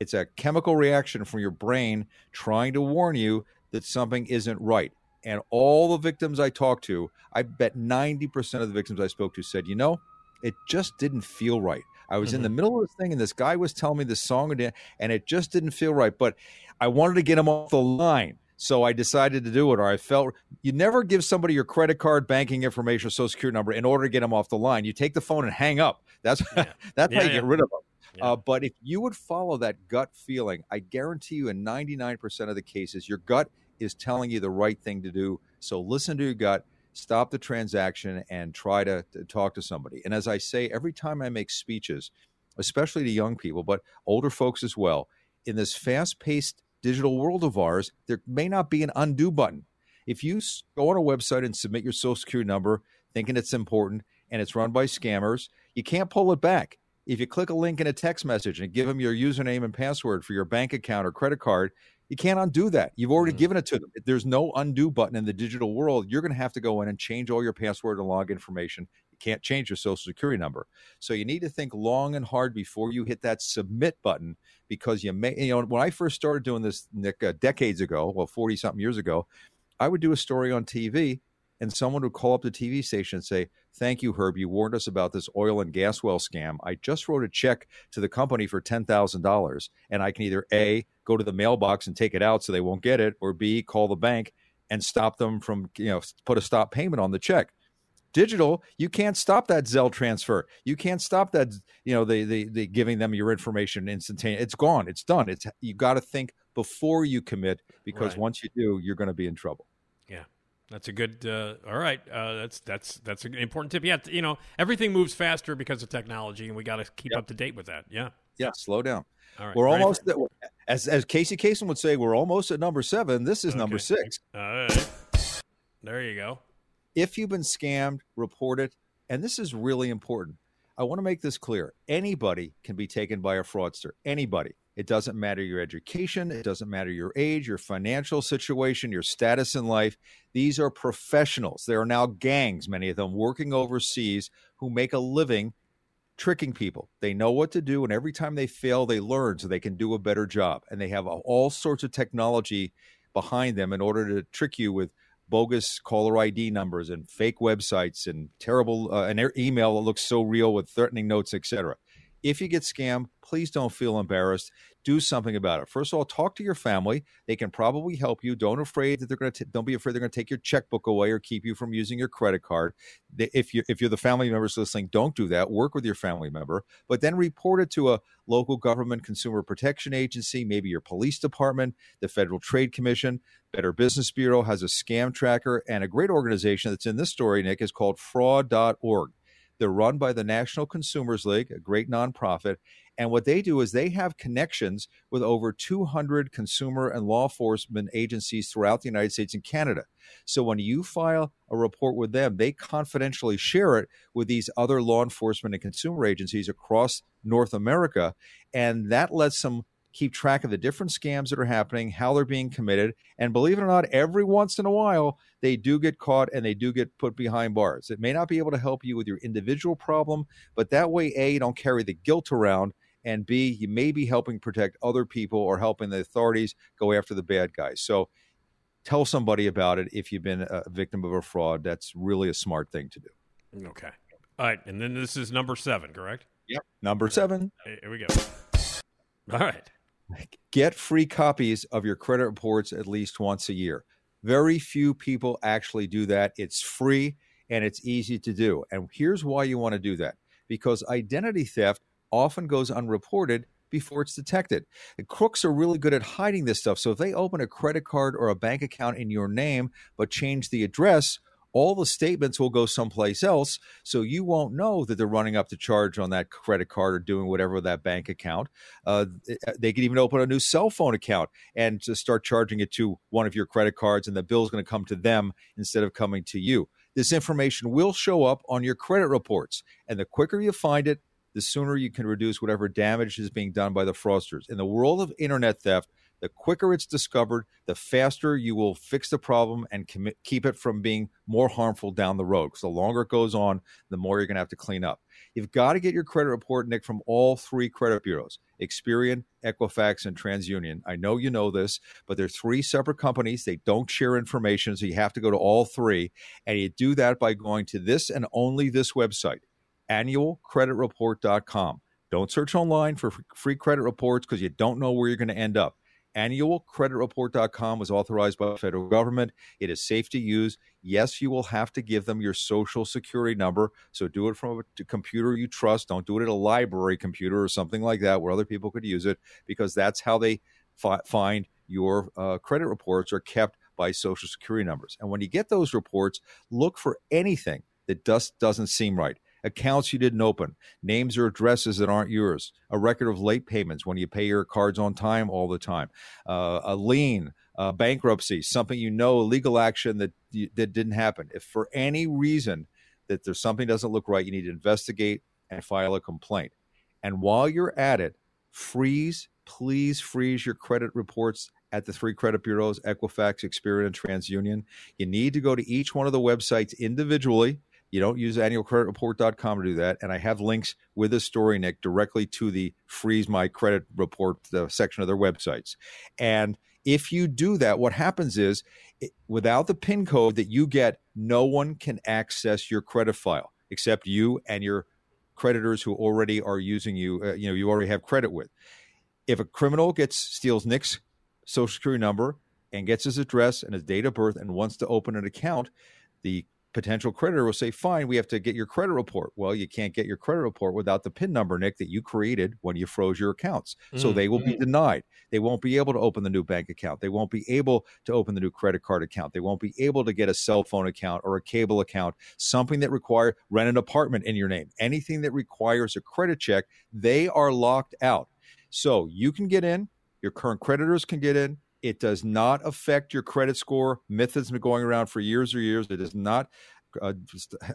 It's a chemical reaction from your brain trying to warn you that something isn't right. And all the victims I talked to, I bet ninety percent of the victims I spoke to said, you know, it just didn't feel right. I was mm-hmm. in the middle of this thing, and this guy was telling me this song, and it just didn't feel right. But I wanted to get him off the line, so I decided to do it, or I felt – you never give somebody your credit card, banking information, or Social Security number in order to get them off the line. You take the phone and hang up. That's, yeah. that's yeah, how you yeah. get rid of them. Yeah. Uh, but if you would follow that gut feeling, I guarantee you in ninety-nine percent of the cases, your gut – is telling you the right thing to do. So listen to your gut, stop the transaction, and try to, to talk to somebody. And as I say, every time I make speeches, especially to young people, but older folks as well, in this fast-paced digital world of ours, there may not be an undo button. If you go on a website and submit your Social Security number thinking it's important and it's run by scammers, you can't pull it back. If you click a link in a text message and give them your username and password for your bank account or credit card, you can't undo that. You've already mm-hmm. given it to them. There's no undo button in the digital world. You're going to have to go in and change all your password and log information. You can't change your Social Security number. So you need to think long and hard before you hit that submit button, because you may, you know, when I first started doing this, Nick, uh, decades ago, well, forty something years ago, I would do a story on T V, and someone would call up the T V station and say, thank you, Herb. You warned us about this oil and gas well scam. I just wrote a check to the company for ten thousand dollars, and I can either A, go to the mailbox and take it out so they won't get it, or B, call the bank and stop them from, you know, put a stop payment on the check. Digital, you can't stop that Zelle transfer. You can't stop that, you know, the, the, the giving them your information instantaneously. It's gone. It's done. It's, you got to think before you commit, because right. once you do, you're going to be in trouble. Yeah. That's a good. Uh, all right, uh, that's that's that's an important tip. Yeah, you know, everything moves faster because of technology, and we got to keep yep. up to date with that. Yeah, yeah. Slow down. All right, we're almost. as as Casey Kasem would say, we're almost at number seven. This is okay. number six. All right. There you go. If you've been scammed, report it. And this is really important. I want to make this clear. Anybody can be taken by a fraudster. Anybody. It doesn't matter your education. It doesn't matter your age, your financial situation, your status in life. These are professionals. There are now gangs, many of them working overseas, who make a living tricking people. They know what to do, and every time they fail, they learn so they can do a better job. And they have all sorts of technology behind them in order to trick you with bogus caller I D numbers and fake websites and terrible uh, an email that looks so real with threatening notes, et cetera. If you get scammed, please don't feel embarrassed. Do something about it. First of all, talk to your family. They can probably help you. Don't afraid that they're going to. Don't be afraid they're going to take your checkbook away or keep you from using your credit card. If you if you're the family members listening, don't do that. Work with your family member, but then report it to a local government consumer protection agency, maybe your police department, the Federal Trade Commission. Better Business Bureau has a scam tracker, and a great organization that's in this story, Nick, is called fraud dot org. They're run by the National Consumers League, a great nonprofit. And what they do is they have connections with over two hundred consumer and law enforcement agencies throughout the United States and Canada. So when you file a report with them, they confidentially share it with these other law enforcement and consumer agencies across North America. And that lets them keep track of the different scams that are happening, how they're being committed. And believe it or not, every once in a while, they do get caught and they do get put behind bars. It may not be able to help you with your individual problem, but that way, A, you don't carry the guilt around, and B, you may be helping protect other people or helping the authorities go after the bad guys. So tell somebody about it if you've been a victim of a fraud. That's really a smart thing to do. Okay. All right. And then this is number seven, correct? Yep. Number seven. Here we go. All right. Get free copies of your credit reports at least once a year. Very few people actually do that. It's free and it's easy to do. And here's why you want to do that. Because identity theft often goes unreported before it's detected. The crooks are really good at hiding this stuff. So if they open a credit card or a bank account in your name but change the address, all the statements will go someplace else, so you won't know that they're running up the charge on that credit card or doing whatever with that bank account. Uh, they could even open a new cell phone account and just start charging it to one of your credit cards, and the bill's going to come to them instead of coming to you. This information will show up on your credit reports, and the quicker you find it, the sooner you can reduce whatever damage is being done by the fraudsters. In the world of internet theft, the quicker it's discovered, the faster you will fix the problem and commit, keep it from being more harmful down the road. Because the longer it goes on, the more you're going to have to clean up. You've got to get your credit report, Nick, from all three credit bureaus, Experian, Equifax, and TransUnion. I know you know this, but they're three separate companies. They don't share information, so you have to go to all three. And you do that by going to this and only this website, annual credit report dot com. Don't search online for free credit reports because you don't know where you're going to end up. annual credit report dot com was authorized by the federal government. It is safe to use. Yes, you will have to give them your social security number. So do it from a computer you trust. Don't do it at a library computer or something like that where other people could use it, because that's how they fi- find your uh, credit reports are kept by social security numbers. And when you get those reports, look for anything that just doesn't seem right. Accounts you didn't open, names or addresses that aren't yours, a record of late payments when you pay your cards on time all the time, uh, a lien, uh, bankruptcy, something you know, legal action that that didn't happen. If for any reason that there's something doesn't look right, you need to investigate and file a complaint. And while you're at it, freeze, please freeze your credit reports at the three credit bureaus, Equifax, Experian, and TransUnion. You need to go to each one of the websites individually. You don't use annual credit report dot com to do that. And I have links with this story, Nick, directly to the Freeze My Credit Report the section of their websites. And if you do that, what happens is it, without the PIN code that you get, no one can access your credit file except you and your creditors who already are using you, uh, you know, you already have credit with. If a criminal gets steals Nick's social security number and gets his address and his date of birth and wants to open an account, the potential creditor will say, fine, we have to get your credit report. Well, you can't get your credit report without the PIN number, Nick, that you created when you froze your accounts. Mm-hmm. So they will be denied. They won't be able to open the new bank account. They won't be able to open the new credit card account. They won't be able to get a cell phone account or a cable account, something that requires rent an apartment in your name, anything that requires a credit check, they are locked out. So you can get in, Your current creditors can get in. It does not affect your credit score. Method's been going around for years or years. It does not uh,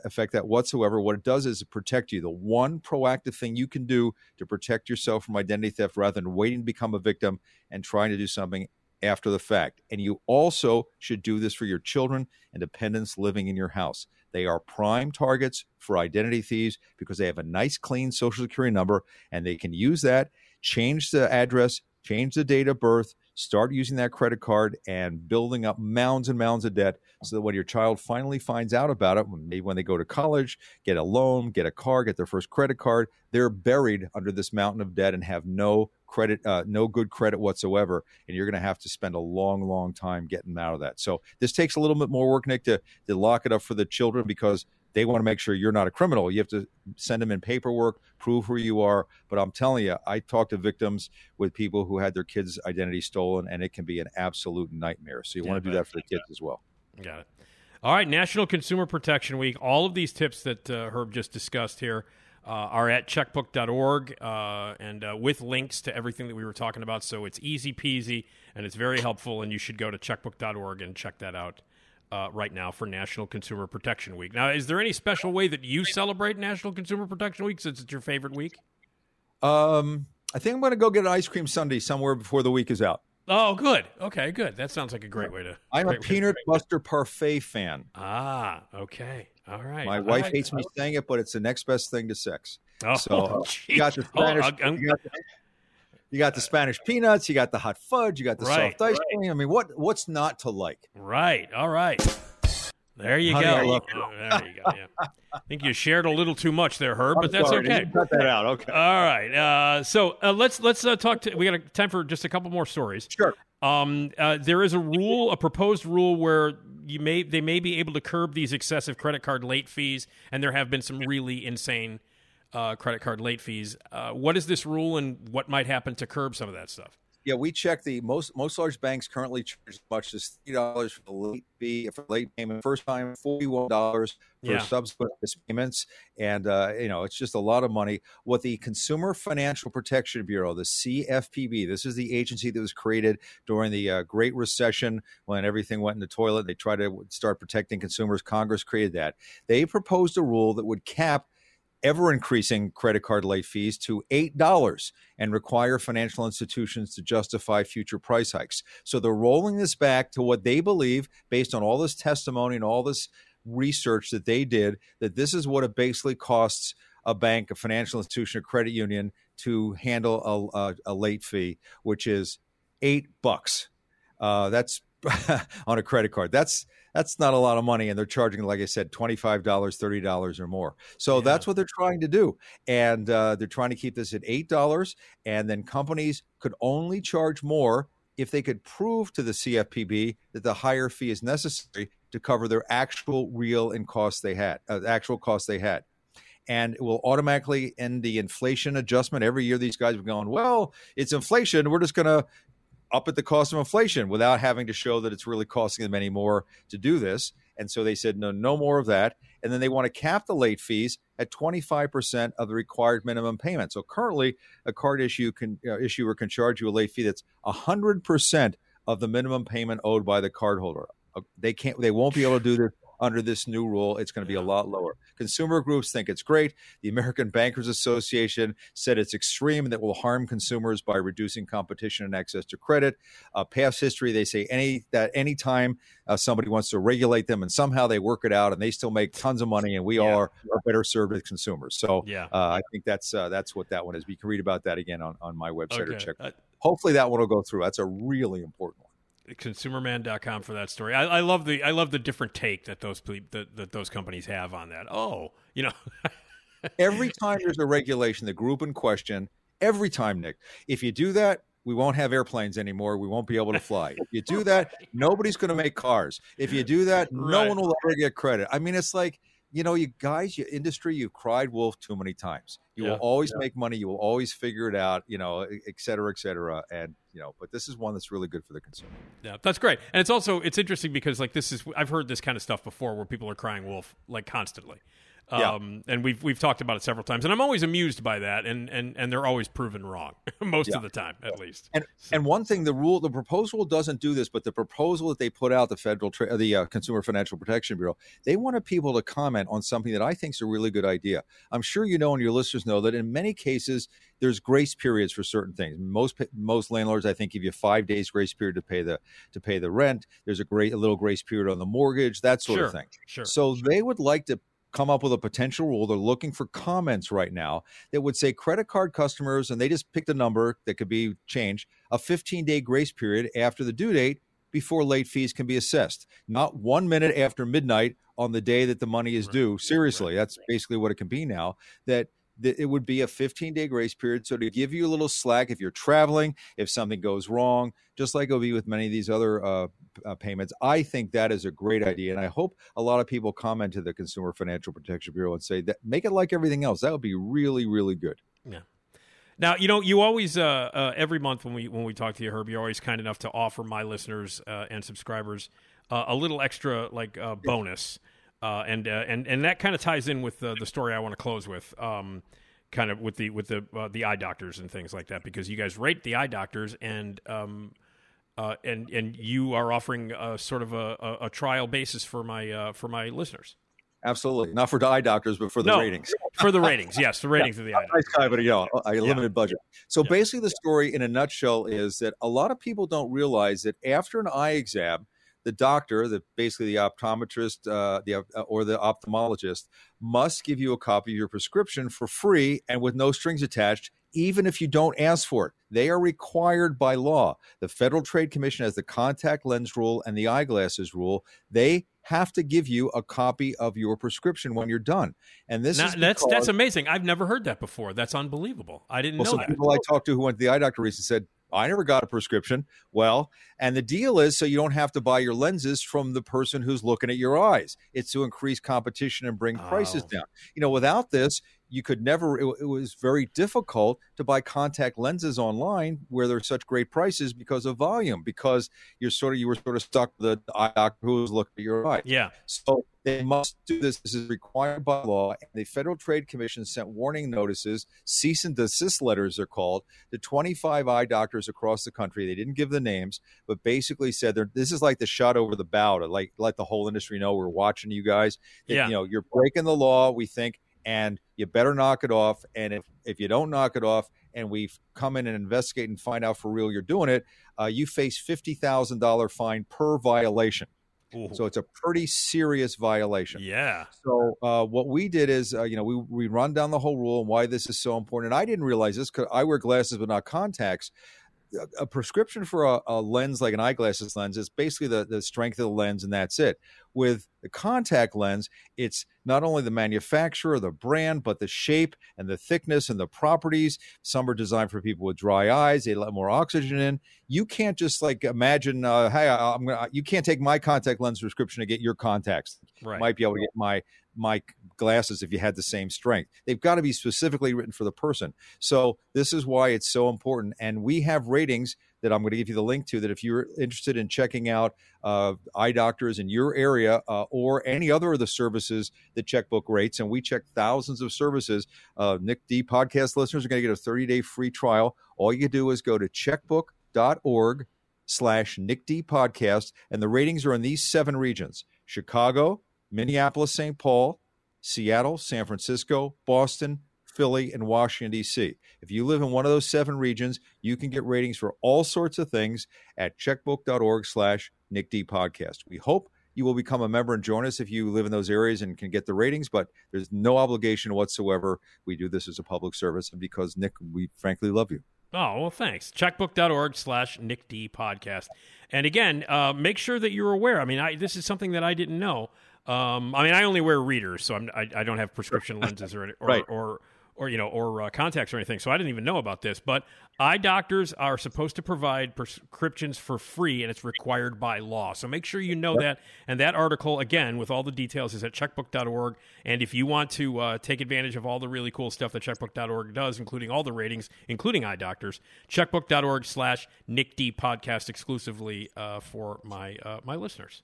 affect that whatsoever. What it does is protect you. The one proactive thing you can do to protect yourself from identity theft rather than waiting to become a victim and trying to do something after the fact. And you also should do this for your children and dependents living in your house. They are prime targets for identity thieves because they have a nice, clean Social Security number, and they can use that, change the address, change the date of birth, start using that credit card and building up mounds and mounds of debt so that when your child finally finds out about it, maybe when they go to college, get a loan, get a car, get their first credit card, they're buried under this mountain of debt and have no credit, uh, no good credit whatsoever. And you're going to have to spend a long, long time getting out of that. So this takes a little bit more work, Nick, to, to lock it up for the children because they want to make sure you're not a criminal. You have to send them in paperwork, prove who you are. But I'm telling you, I talk to victims with people who had their kids' identity stolen, and it can be an absolute nightmare. So you yeah, want to do that for the kids as well. Got it. All right, National Consumer Protection Week. All of these tips that uh, Herb just discussed here uh, are at checkbook dot org uh, and uh, with links to everything that we were talking about. So it's easy peasy, and it's very helpful, and you should go to checkbook dot org and check that out. Uh, right now for National Consumer Protection Week. Now, is there any special way that you celebrate National Consumer Protection Week since it's your favorite week? Um, I think I'm going to go get an ice cream sundae somewhere before the week is out. Oh, good. Okay, good. That sounds like a great way to... I'm a peanut butter parfait fan. Ah, okay. All right. My wife right. hates me saying it, but it's the next best thing to sex. Oh, so you got the Spanish... Oh, I'm, you got the, You got the Spanish peanuts, you got the hot fudge, you got the right, soft ice cream. Right. I mean, what what's not to like? Right. All right. There you Honey, go. I love you. There you go. Yeah. I think you shared a little too much there, Herb, I'm but that's sorry. Okay. Cut that out. Okay. All right. Uh, so uh, let's let's uh, talk to. We got a, time for just a couple more stories. Sure. Um, uh, there is a rule, a proposed rule where you may they may be able to curb these excessive credit card late fees, and there have been some really insane. Uh, credit card late fees. Uh, what is this rule and what might happen to curb some of that stuff? Yeah, we checked the most most large banks currently charge as much as three dollars for the late fee, for late payment first time, forty-one dollars for yeah. subsequent payments. And, uh, you know, it's just a lot of money. What the Consumer Financial Protection Bureau, the C F P B, this is the agency that was created during the uh, Great Recession when everything went in the toilet. They tried to start protecting consumers. Congress created that. They proposed a rule that would cap ever-increasing credit card late fees to eight dollars and require financial institutions to justify future price hikes. So they're rolling this back to what they believe, based on all this testimony and all this research that they did, that this is what it basically costs a bank, a financial institution, a credit union to handle a, a, a late fee, which is eight bucks. Uh, that's on a credit card. That's That's not a lot of money, and they're charging, like I said, twenty-five dollars, thirty dollars or more. So yeah. that's what they're trying to do. And uh, they're trying to keep this at eight dollars, and then companies could only charge more if they could prove to the C F P B that the higher fee is necessary to cover their actual real and cost they had, uh, actual costs they had. And it will automatically end the inflation adjustment. Every year these guys are going, well, it's inflation. We're just going to up at the cost of inflation without having to show that it's really costing them any more to do this. And so they said, no, no more of that. And then they want to cap the late fees at twenty-five percent of the required minimum payment. So currently a card issue can, uh, issuer can charge you a late fee that's one hundred percent of the minimum payment owed by the cardholder. Uh, they can't, they won't be able to do this under this new rule. It's going to be a lot lower. Consumer groups think it's great. The American Bankers Association said it's extreme and that will harm consumers by reducing competition and access to credit. Uh, past history, they say any that any time uh, somebody wants to regulate them and somehow they work it out and they still make tons of money and we yeah. all are, are better served as consumers. So yeah. uh, I think that's uh, that's what that one is. You can read about that again on, on my website okay. or check. Uh, Hopefully that one will go through. That's a really important one. Consumerman dot com for that story. I, I love the I love the different take that those that, that those companies have on that. Oh, you know, every time there's a regulation, the group in question. Every time, Nick, if you do that, we won't have airplanes anymore. We won't be able to fly. If you do that, nobody's going to make cars. If you do that, no right. one will ever get credit. I mean, it's like. You know, you guys, your industry, you've cried wolf too many times. You yeah, will always yeah. make money. You will always figure it out, you know, et cetera, et cetera. And, you know, but this is one that's really good for the consumer. Yeah, that's great. And it's also, it's interesting because like this is, I've heard this kind of stuff before where people are crying wolf like constantly. Um, yeah. And we've we've talked about it several times, and I'm always amused by that, and and, and they're always proven wrong most yeah. of the time, at least. And so. and one thing, the rule, the proposal doesn't do this, but the proposal that they put out, the federal, tra- the uh, Consumer Financial Protection Bureau, they wanted people to comment on something that I think is a really good idea. I'm sure you know, and your listeners know, that in many cases there's grace periods for certain things. Most most landlords, I think, give you five days grace period to pay the to pay the rent. There's a great a little grace period on the mortgage, that sort sure. of thing. Sure. So sure. they would like to come up with a potential rule. They're looking for comments right now that would say credit card customers, and they just picked a number that could be changed, a fifteen-day grace period after the due date before late fees can be assessed. Not one minute after midnight on the day that the money is right. due. Seriously, right. that's basically what it can be now, that that it would be a fifteen-day grace period. So to give you a little slack if you're traveling, if something goes wrong, just like it would be with many of these other uh, uh, payments. I think that is a great idea. And I hope a lot of people comment to the Consumer Financial Protection Bureau and say, that make it like everything else. That would be really, really good. Yeah. Now, you know, you always, uh, uh, every month when we when we talk to you, Herb, you're always kind enough to offer my listeners uh, and subscribers uh, a little extra, like, uh, bonus. Yeah. Uh, and, uh, and and that kind of ties in with uh, the story I want to close with, um, kind of with the with the uh, the eye doctors and things like that, because you guys rate the eye doctors, and um, uh, and and you are offering a sort of a, a trial basis for my uh, for my listeners. Absolutely, not for the eye doctors, but for the no, ratings. For the ratings, yes, the ratings yeah, of the eye doctors. Nice guy, but you know, a limited yeah. budget. So yeah. basically, the story in a nutshell is that a lot of people don't realize that after an eye exam, the doctor, the basically the optometrist uh, the, uh, or the ophthalmologist, must give you a copy of your prescription for free and with no strings attached, even if you don't ask for it. They are required by law. The Federal Trade Commission has the contact lens rule and the eyeglasses rule. They have to give you a copy of your prescription when you're done. And this now, is because, that's that's amazing. I've never heard that before. That's unbelievable. I didn't well, know some that. People I talked to who went to the eye doctor recently said, I never got a prescription. Well, and the deal is so you don't have to buy your lenses from the person who's looking at your eyes. It's to increase competition and bring prices oh. down. You know, without this, you could never, it, it was very difficult to buy contact lenses online where there's such great prices because of volume, because you're sort of, you were sort of stuck with the eye doctor who was looking at your eye. Yeah. So they must do this. This is required by law. And the Federal Trade Commission sent warning notices, cease and desist letters they're called, to twenty-five eye doctors across the country. They didn't give the names, but basically said, this is like the shot over the bow to like let the whole industry know we're watching you guys. That, yeah. You know, you're breaking the law, we think, and you better knock it off. And if, if you don't knock it off, and we come in and investigate and find out for real you're doing it, uh, you face fifty thousand dollars fine per violation. Ooh. So it's a pretty serious violation. Yeah. So uh, what we did is, uh, you know, we, we run down the whole rule and why this is so important. And I didn't realize this because I wear glasses but not contacts. A, a prescription for a, a lens like an eyeglasses lens is basically the, the strength of the lens and that's it. With the contact lens, it's not only the manufacturer, the brand, but the shape and the thickness and the properties. Some are designed for people with dry eyes. They let more oxygen in. You can't just like imagine, uh, hey, I'm gonna. You can't take my contact lens prescription to get your contacts. Right. You might be able to get my my glasses if you had the same strength. They've got to be specifically written for the person. So this is why it's so important. And we have ratings that I'm going to give you the link to, that if you're interested in checking out uh, eye doctors in your area uh, or any other of the services that Checkbook rates, and we check thousands of services, uh, Nick D podcast listeners are going to get a thirty-day free trial. All you do is go to checkbook.org slash Nick D podcast, and the ratings are in these seven regions: Chicago, Minneapolis, Saint Paul, Seattle, San Francisco, Boston, Philly, and Washington, D C. If you live in one of those seven regions, you can get ratings for all sorts of things at checkbook.org slash Nick D podcast. We hope you will become a member and join us if you live in those areas and can get the ratings, but there's no obligation whatsoever. We do this as a public service, and because, Nick, we frankly love you. Oh, well, thanks. Checkbook.org slash Nick D podcast. And again, uh, make sure that you're aware. I mean, I, this is something that I didn't know. Um, I mean, I only wear readers, so I'm, I, I don't have prescription lenses or or, right. or Or you know, or uh, contacts or anything. So I didn't even know about this. But eye doctors are supposed to provide prescriptions for free, and it's required by law. So make sure you know that. And that article, again, with all the details, is at checkbook dot org. And if you want to uh, take advantage of all the really cool stuff that checkbook dot org does, including all the ratings, including eye doctors, checkbook dot org slash Nick D podcast exclusively uh, for my uh, my listeners.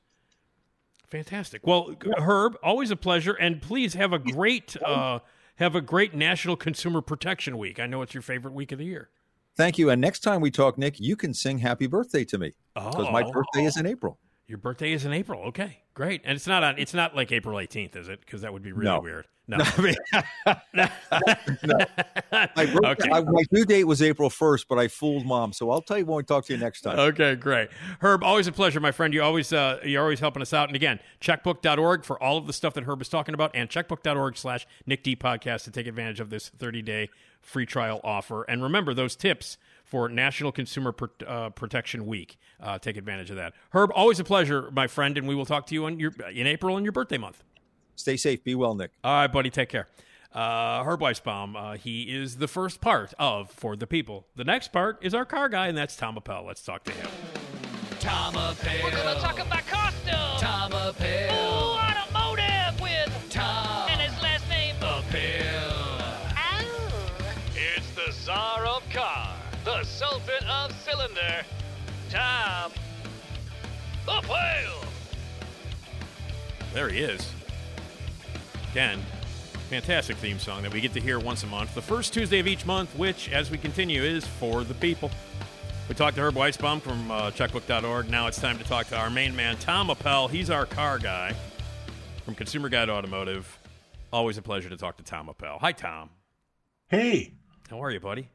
Fantastic. Well, yeah. Herb, always a pleasure, and please have a great uh, have a great National Consumer Protection Week. I know it's your favorite week of the year. Thank you. And next time we talk, Nick, you can sing happy birthday to me because oh, my birthday is in April. Your birthday is in April. Okay, great. And it's not on. It's not like April eighteenth, is it? Because that would be really no. weird. No. no, I mean, no. no. My, birthday, okay. I, my due date was April first, but I fooled mom. So I'll tell you when we talk to you next time. Okay, great. Herb, always a pleasure, my friend. You always, uh, you're always helping us out. And again, checkbook dot org for all of the stuff that Herb is talking about, and checkbook dot org slash Nick D Podcast to take advantage of this thirty-day free trial offer. And remember those tips for National Consumer Pro- uh, Protection Week. Uh, take advantage of that. Herb, always a pleasure, my friend, and we will talk to you on your, in April and your birthday month. Stay safe. Be well, Nick. All right, buddy. Take care. Uh, Herb Weisbaum, uh, he is the first part of For the People. The next part is our car guy, and that's Tom Appel. Let's talk to him. Tom Appel. We're going to talk about car stuff. Tom Appel. Ooh, automotive with Tom. And his last name, Appel. Oh. It's the czar of car. The Sultan of Cylinder, Tom Appel. There he is. Again, fantastic theme song that we get to hear once a month, the first Tuesday of each month, which, as we continue, is For the People. We talked to Herb Weisbaum from uh, checkbook dot org. Now it's time to talk to our main man, Tom Appel. He's our car guy from Consumer Guide Automotive. Always a pleasure to talk to Tom Appel. Hi, Tom. Hey. How are you, buddy?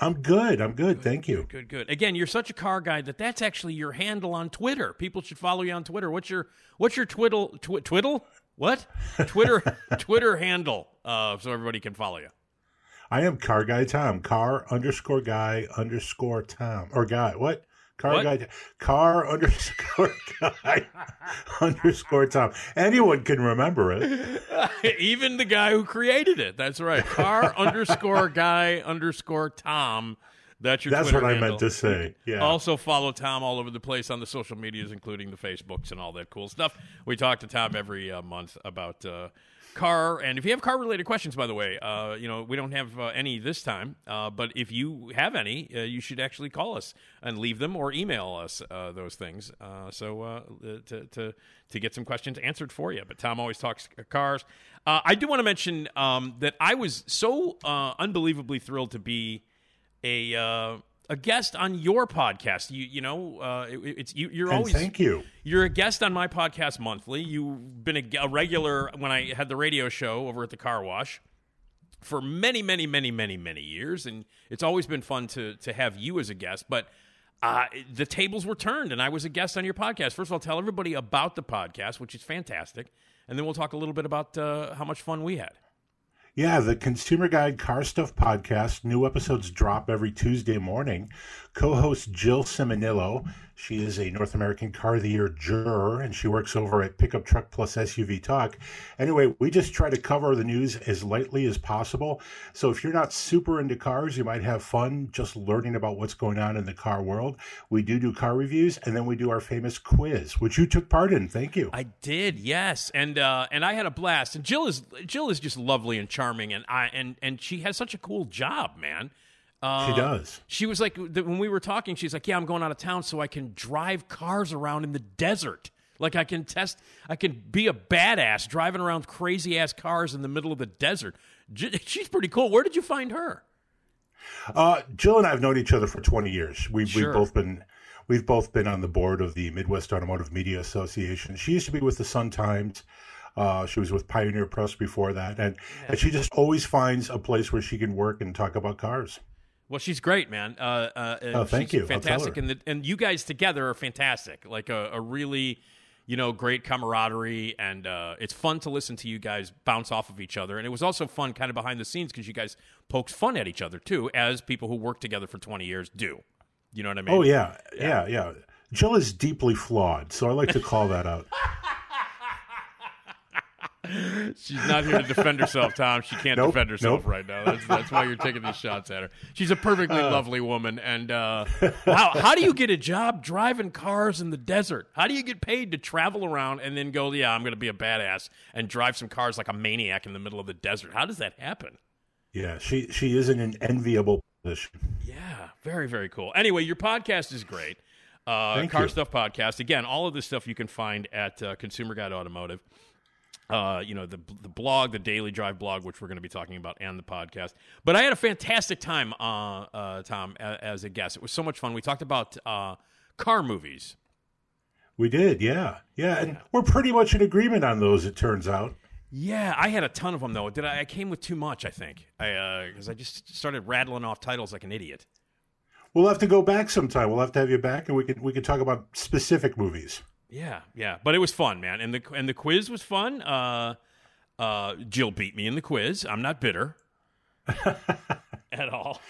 I'm good. I'm good. good Thank good, you. Good, good. Again, you're such a car guy that that's actually your handle on Twitter. People should follow you on Twitter. What's your What's your twiddle tw- twiddle? What Twitter Twitter handle? Uh, so everybody can follow you. I am Car Guy Tom. Car underscore guy underscore Tom or guy. What car what? guy? Car underscore guy underscore Tom. Anyone can remember it. Even the guy who created it. That's right. Car underscore guy underscore Tom. That's your That's Twitter what handle. I meant to say. Yeah. Also follow Tom all over the place on the social medias, including the Facebooks and all that cool stuff. We talk to Tom every uh, month about uh, car. And if you have car-related questions, by the way, uh, you know we don't have uh, any this time. Uh, but if you have any, uh, you should actually call us and leave them or email us uh, those things. Uh, so uh, to, to to get some questions answered for you. But Tom always talks cars. Uh, I do want to mention um, that I was so uh, unbelievably thrilled to be a uh, a guest on your podcast. You you know uh, it, it's you, you're and always thank you. You're a guest on my podcast monthly. You've been a, a regular when I had the radio show over at the car wash for many many many many many years, and it's always been fun to to have you as a guest. But uh, the tables were turned, and I was a guest on your podcast. First of all, tell everybody about the podcast, which is fantastic, and then we'll talk a little bit about uh, how much fun we had. Yeah, the Consumer Guide Car Stuff Podcast. New episodes drop every Tuesday morning. Co-host Jill Ciminillo. She is a North American Car of the Year juror, and she works over at Pickup Truck Plus S U V Talk. Anyway, we just try to cover the news as lightly as possible. So if you're not super into cars, you might have fun just learning about what's going on in the car world. We do do car reviews, and then we do our famous quiz, which you took part in. Thank you. I did, yes, and uh, and I had a blast. And Jill is Jill is just lovely and charming, and I and and she has such a cool job, man. Uh, she does. She was like, when we were talking, she's like, yeah, I'm going out of town so I can drive cars around in the desert. Like I can test, I can be a badass driving around crazy ass cars in the middle of the desert. She's pretty cool. Where did you find her? Uh, Jill and I have known each other for twenty years. We've, sure. we've both been... We've both been on the board of the Midwest Automotive Media Association. She used to be with the Sun Times. Uh, she was with Pioneer Press before that. And, yeah. and she just always finds a place where she can work and talk about cars. Well, she's great, man. Uh, uh, oh, thank she's you. Fantastic. And, the, and you guys together are fantastic. Like a, a really, you know, great camaraderie. And uh, it's fun to listen to you guys bounce off of each other. And it was also fun kind of behind the scenes because you guys poked fun at each other, too, as people who work together for twenty years do. You know what I mean? Oh, yeah. Yeah, yeah. yeah. Jill is deeply flawed, so I like to call that out. She's not here to defend herself, Tom. She can't nope, defend herself nope. right now. That's, that's why you're taking these shots at her. She's a perfectly uh, lovely woman. And uh, how, how do you get a job driving cars in the desert? How do you get paid to travel around and then go, yeah, I'm going to be a badass and drive some cars like a maniac in the middle of the desert? How does that happen? Yeah, she, she is in an enviable position. Yeah, very, very cool. Anyway, your podcast is great. Uh, Car you. Stuff Podcast. Again, all of this stuff you can find at uh, Consumer Guide Automotive. Uh, you know, the the blog, the Daily Drive blog, which we're going to be talking about, and the podcast. But I had a fantastic time, uh, uh, Tom, a- as a guest. It was so much fun. We talked about uh, car movies. We did, yeah. Yeah, and we're pretty much in agreement on those, it turns out. Yeah, I had a ton of them, though. Did I, I came with too much, I think, because I, uh, I just started rattling off titles like an idiot. We'll have to go back sometime. We'll have to have you back, and we can we can talk about specific movies. Yeah, yeah, but it was fun, man, and the and the quiz was fun. Uh, uh, Jill beat me in the quiz. I'm not bitter at all.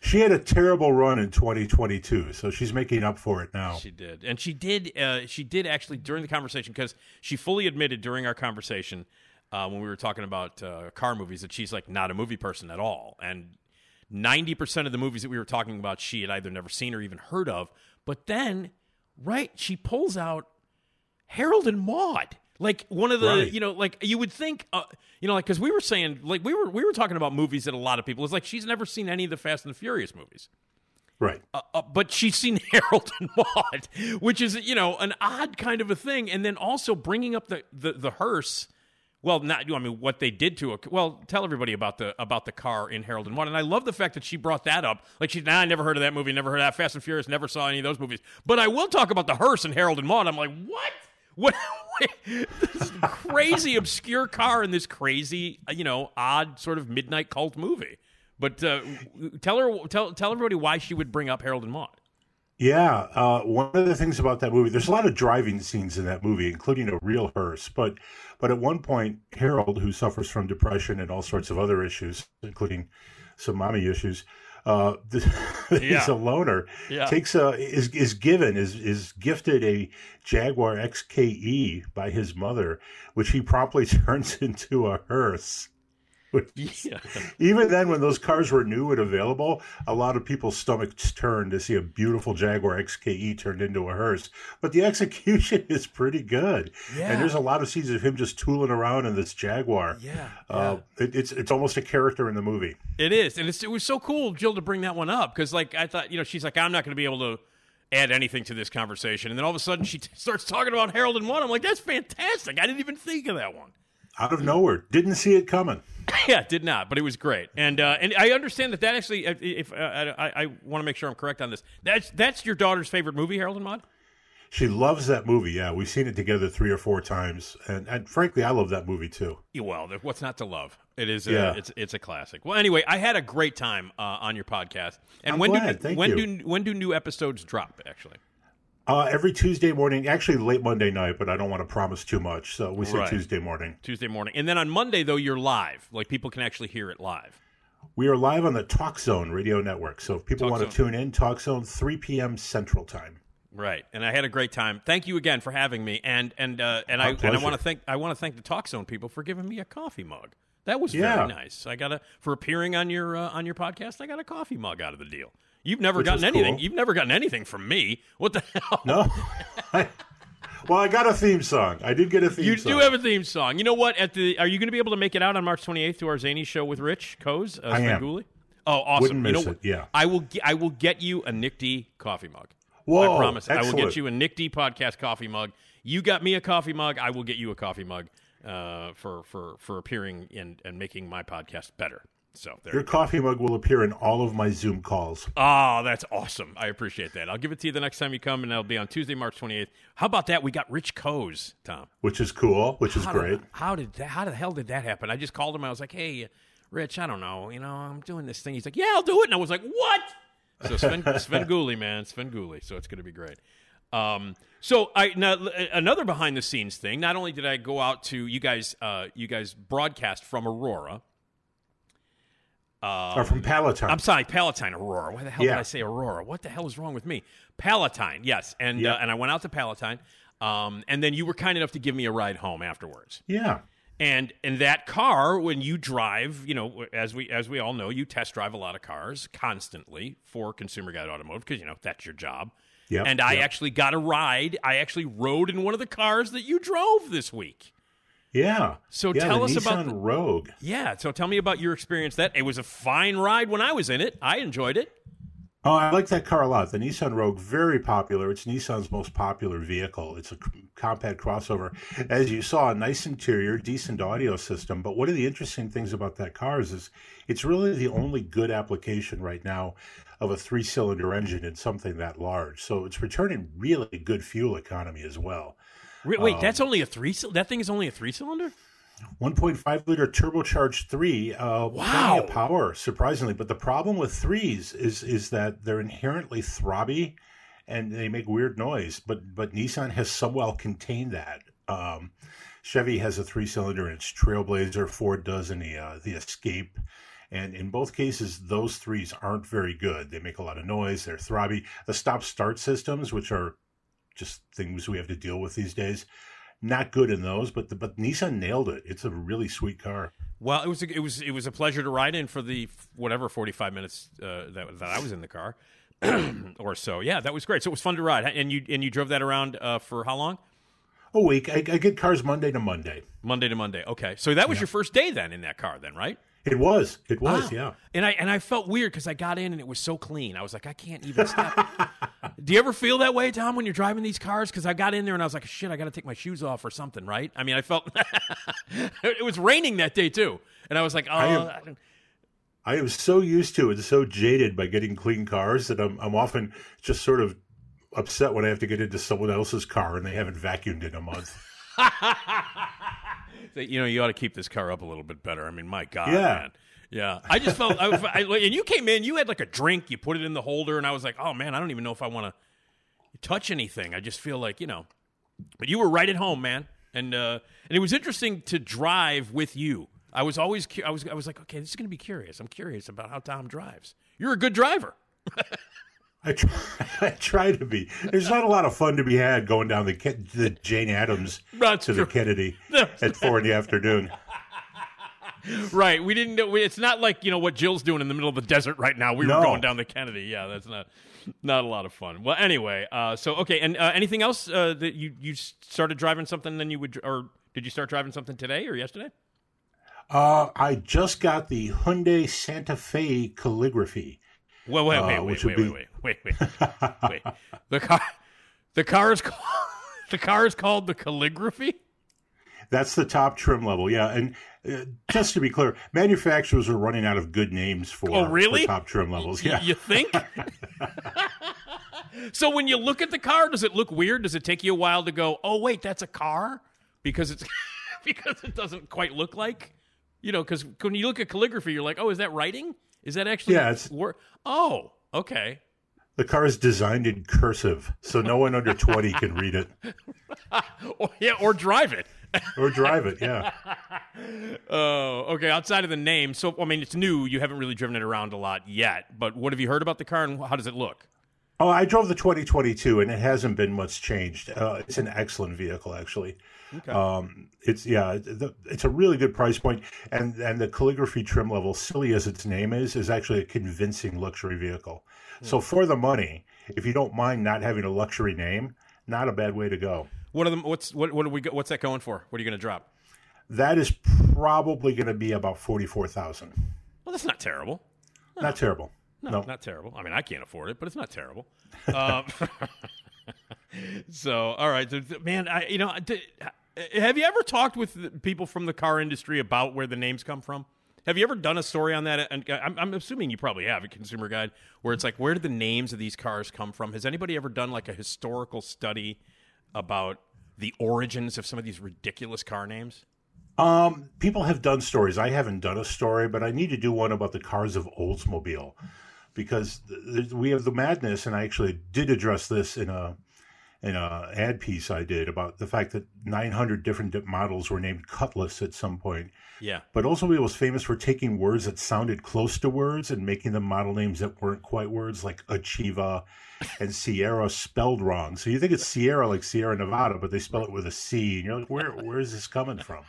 She had a terrible run in twenty twenty-two, so she's making up for it now. She did, and she did. Uh, she did actually during the conversation, because she fully admitted during our conversation uh, when we were talking about uh, car movies that she's like not a movie person at all, and ninety percent of the movies that we were talking about, she had either never seen or even heard of. But then, right, she pulls out Harold and Maude, like one of the, right. you know, like you would think, uh, you know, like because we were saying, like we were we were talking about movies that a lot of people, it's like she's never seen any of the Fast and the Furious movies, right? Uh, uh, but she's seen Harold and Maude, which is, you know, an odd kind of a thing. And then also bringing up the the, the hearse. Well, not I mean what they did to a well. Tell everybody about the about the car in Harold and Maude, and I love the fact that she brought that up. Like she, nah, I never heard of that movie, never heard of that Fast and Furious, never saw any of those movies. But I will talk about the hearse in Harold and Maude. I'm like, what? What? This crazy obscure car in this crazy, you know, odd sort of midnight cult movie. But uh, tell her, tell tell everybody why she would bring up Harold and Maude. Yeah, uh, one of the things about that movie, there's a lot of driving scenes in that movie, including a real hearse. But, but at one point, Harold, who suffers from depression and all sorts of other issues, including some mommy issues, uh, yeah. he's a loner. Yeah. Takes a is is given is is gifted a Jaguar X K E by his mother, which he promptly turns into a hearse. Yeah. Even then, when those cars were new and available, a lot of people's stomachs turned to see a beautiful Jaguar X K E turned into a hearse. But the execution is pretty good, yeah. and there's a lot of scenes of him just tooling around in this Jaguar. Yeah, uh, yeah. It, it's it's almost a character in the movie. It is, and it's, it was so cool, Jill, to bring that one up because, like, I thought, you know, she's like, I'm not going to be able to add anything to this conversation, and then all of a sudden she t- starts talking about Harold and Maude. I'm like, that's fantastic. I didn't even think of that one. Out of nowhere. Didn't see it coming. Yeah, did not, but it was great. And uh, and I understand that that actually, if uh, I, I want to make sure I'm correct on this, that's that's your daughter's favorite movie, Harold and Maude? She loves that movie, yeah. We've seen it together three or four times. And, and frankly, I love that movie, too. Well, what's not to love? It is a, yeah. it's, it's a classic. Well, anyway, I had a great time uh, on your podcast. And I'm when glad. Do, when you. do when do new episodes drop, actually? Uh, every Tuesday morning, actually late Monday night, but I don't want to promise too much. So we say right. Tuesday morning. Tuesday morning. And then on Monday, though, you're live. Like people can actually hear it live. We are live on the Talk Zone radio network. So if people Talk want Zone. to tune in, Talk Zone, three p.m. Central Time. Right. And I had a great time. Thank you again for having me. And and uh, and I and I want to thank I want to thank the Talk Zone people for giving me a coffee mug. That was yeah. very nice. I got a for appearing on your uh, on your podcast. I got a coffee mug out of the deal. You've never Which gotten anything. Cool. You've never gotten anything from me. What the hell? No. I, well, I got a theme song. I did get a theme you song. You do have a theme song. You know what? At the Are you going to be able to make it out on March twenty-eighth to our Zanies show with Rich Koz? Uh, I am. Svengoolie? Oh, awesome. Wouldn't you miss know, it, yeah. I will, I will get you a Nick D coffee mug. Whoa, I promise. Excellent. I will get you a Nick D podcast coffee mug. You got me a coffee mug. I will get you a coffee mug uh, for, for, for appearing and, and making my podcast better. So there Your coffee mug will appear in all of my Zoom calls. Oh, that's awesome. I appreciate that. I'll give it to you the next time you come, and that'll be on Tuesday, March twenty-eighth. How about that? We got Rich Koz, Tom. Which is cool, which is how great. Did, how did that, how the hell did that happen? I just called him. I was like, hey, Rich, I don't know. You know, I'm doing this thing. He's like, yeah, I'll do it. And I was like, what? So Sven, Svengoolie, man, Svengoolie. So it's going to be great. Um, so I now, another behind the scenes thing. Not only did I go out to you guys, uh, you guys broadcast from Aurora. Um, or from Palatine. I'm sorry, Palatine, Aurora. Why the hell yeah. did I say Aurora? What the hell is wrong with me? Palatine, yes. And yeah. uh, and I went out to Palatine, um, and then you were kind enough to give me a ride home afterwards. Yeah. And and that car, when you drive, you know, as we as we all know, you test drive a lot of cars constantly for Consumer Guide Automotive because, you know, that's your job. Yep. And I yep. actually got a ride. I actually rode in one of the cars that you drove this week. Yeah. So yeah, tell us Nissan about the Rogue. Yeah. So tell me about your experience. That it was a fine ride when I was in it. I enjoyed it. Oh, I like that car a lot. The Nissan Rogue, very popular. It's Nissan's most popular vehicle. It's a compact crossover. As you saw, a nice interior, decent audio system. But one of the interesting things about that car is, is it's really the only good application right now of a three-cylinder engine in something that large. So it's returning really good fuel economy as well. Wait, um, that's only a three? That thing is only a three-cylinder? one point five liter turbocharged three, uh, wow. plenty of power, surprisingly. But the problem with threes is is that they're inherently throbby and they make weird noise. But but Nissan has somewhat contained that. Um, Chevy has a three-cylinder in its Trailblazer. Ford does in the, uh, the Escape. And in both cases, those threes aren't very good. They make a lot of noise. They're throbby. The stop-start systems, which are just things we have to deal with these days, not good in those, but the, but Nissan nailed it. It's a really sweet car. Well, it was a, it was it was a pleasure to ride in for the whatever forty-five minutes uh, that that I was in the car or so. Yeah, that was great. So it was fun to ride, and you and you drove that around uh, for how long? A week. I, I get cars Monday to Monday. Monday to Monday. Okay, so that was yeah. your first day then in that car, then right? It was. It was. Wow. Yeah. And I and I felt weird because I got in and it was so clean. I was like, I can't even step. Do you ever feel that way, Tom, when you're driving these cars? Because I got in there and I was like, shit, I got to take my shoes off or something, right? I mean, I felt it was raining that day, too. And I was like, oh. I am, I don't... I am so used to and so jaded by getting clean cars that I'm I'm often just sort of upset when I have to get into someone else's car and they haven't vacuumed in a month. So, you know, you ought to keep this car up a little bit better. I mean, my God, yeah. man. Yeah, I just felt, I, I, and you came in, you had like a drink, you put it in the holder, and I was like, oh, man, I don't even know if I want to touch anything. I just feel like, you know, but you were right at home, man, and uh, and it was interesting to drive with you. I was always, cu- I was I was like, okay, this is going to be curious. I'm curious about how Tom drives. You're a good driver. I try, I try to be. There's not a lot of fun to be had going down the, the Jane Addams not to true. the Kennedy at four in the afternoon. Right, we didn't know. It's not like, you know, what Jill's doing in the middle of the desert right now. We no. were going down the Kennedy. Yeah, that's not not a lot of fun. Well, anyway, uh, so okay. And uh, anything else uh, that you you started driving something? And then you would, or did you start driving something today or yesterday? Uh, I just got the Hyundai Santa Fe calligraphy. Wait, wait, wait, uh, wait, wait, be... wait, wait, wait, wait, wait. The car, the car is called, the car is called the calligraphy. That's the top trim level, yeah. And uh, just to be clear, manufacturers are running out of good names for, oh, really? for top trim levels. Yeah, you think? So when you look at the car, does it look weird? Does it take you a while to go, oh wait, that's a car, because it's because it doesn't quite look like, you know? Because when you look at calligraphy, you're like, oh, is that writing? Is that actually? Yeah, it's. Wor- oh, okay. The car is designed in cursive, so no one under twenty can read it. or, yeah, or drive it. or drive it, yeah. Oh, okay. Outside of the name, so I mean, it's new. You haven't really driven it around a lot yet. But what have you heard about the car, and how does it look? Oh, I drove the twenty twenty-two, and it hasn't been much changed. Uh, it's an excellent vehicle, actually. Okay. Um, it's yeah, the, it's a really good price point, and and the calligraphy trim level, silly as its name is, is actually a convincing luxury vehicle. So for the money, if you don't mind not having a luxury name, not a bad way to go. What are the what's what what are we what's that going for? What are you going to drop? That is probably going to be about forty-four thousand dollars. Well, that's not terrible. No. Not terrible. No, no, not terrible. I mean, I can't afford it, but it's not terrible. um, so, all right, man. I you know, have you ever talked with people from the car industry about where the names come from? Have you ever done a story on that? And I'm, I'm assuming you probably have, a Consumer Guide, where it's like, where do the names of these cars come from? Has anybody ever done like a historical study about the origins of some of these ridiculous car names? Um, people have done stories. I haven't done a story, but I need to do one about the cars of Oldsmobile, because th- we have the madness, and I actually did address this in a in a ad piece I did about the fact that nine hundred different models were named Cutlass at some point. Yeah. But Oldsmobile was famous for taking words that sounded close to words and making them model names that weren't quite words, like Achieva and Sierra spelled wrong. So you think it's Sierra like Sierra Nevada, but they spell it with a C. And you're like, where where is this coming from?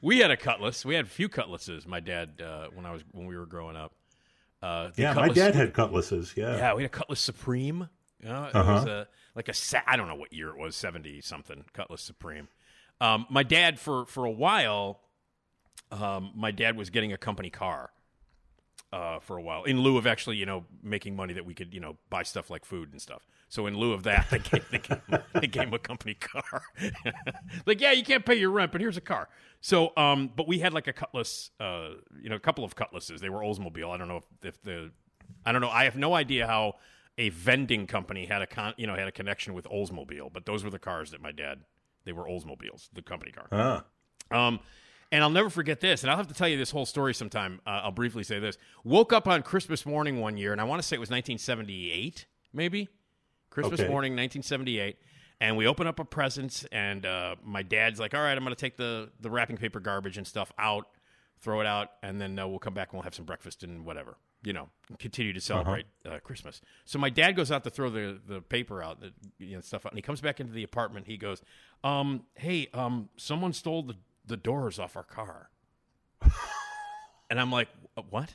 We had a Cutlass. We had a few Cutlasses, my dad, uh, when I was when we were growing up. Uh, yeah, Cutlass, my dad had Cutlasses, yeah. Yeah, we had a Cutlass Supreme. You know, it uh-huh. was a, like a, I don't know what year it was, seventy-something, Cutlass Supreme. Um, my dad, for, for a while, um, my dad was getting a company car. uh, for a while in lieu of actually, you know, making money that we could, you know, buy stuff like food and stuff. So in lieu of that, they gave, they gave, they gave him a company car. Like, yeah, you can't pay your rent, but here's a car. So, um, but we had like a Cutlass, uh, you know, a couple of Cutlasses. They were Oldsmobile. I don't know if, if the, I don't know. I have no idea how a vending company had a con, you know, had a connection with Oldsmobile, but those were the cars that my dad, they were Oldsmobiles, the company car. Huh. Um, and I'll never forget this, and I'll have to tell you this whole story sometime. Uh, I'll briefly say this. Woke up on Christmas morning one year, and I want to say it was nineteen seventy-eight, maybe? Christmas okay. morning, nineteen seventy-eight. And we open up a presents, and uh, my dad's like, all right, I'm going to take the, the wrapping paper garbage and stuff out, throw it out, and then uh, we'll come back and we'll have some breakfast and whatever, you know, continue to celebrate uh-huh. uh, Christmas. So my dad goes out to throw the, the paper out, the you know, stuff out, and he comes back into the apartment. He goes, um, hey, um, someone stole the... the doors off our car. And I'm like, what?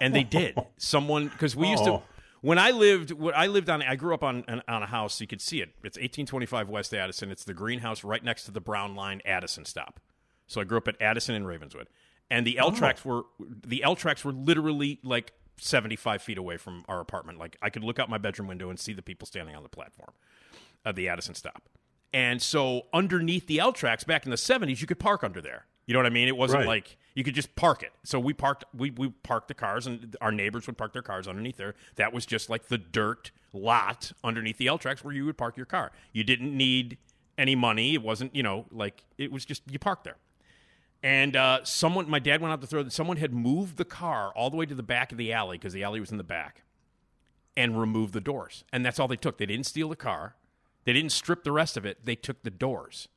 And they did. Someone, because we used to, when I lived, what I lived on, I grew up on on a house, you could see it. It's eighteen twenty-five West Addison. It's the greenhouse right next to the Brown Line Addison stop. So I grew up at Addison and Ravenswood. And the L tracks oh. were, the L tracks were literally like seventy-five feet away from our apartment. Like I could look out my bedroom window and see the people standing on the platform of the Addison stop. And so underneath the L tracks back in the seventies, you could park under there. You know what I mean? It wasn't right. like you could just park it. So we parked we we parked the cars, and our neighbors would park their cars underneath there. That was just like the dirt lot underneath the L tracks where you would park your car. You didn't need any money. It wasn't, you know, like it was just you parked there. And uh, someone, my dad went out to throw. Someone had moved the car all the way to the back of the alley because the alley was in the back, and removed the doors. And that's all they took. They didn't steal the car. They didn't strip the rest of it. They took the doors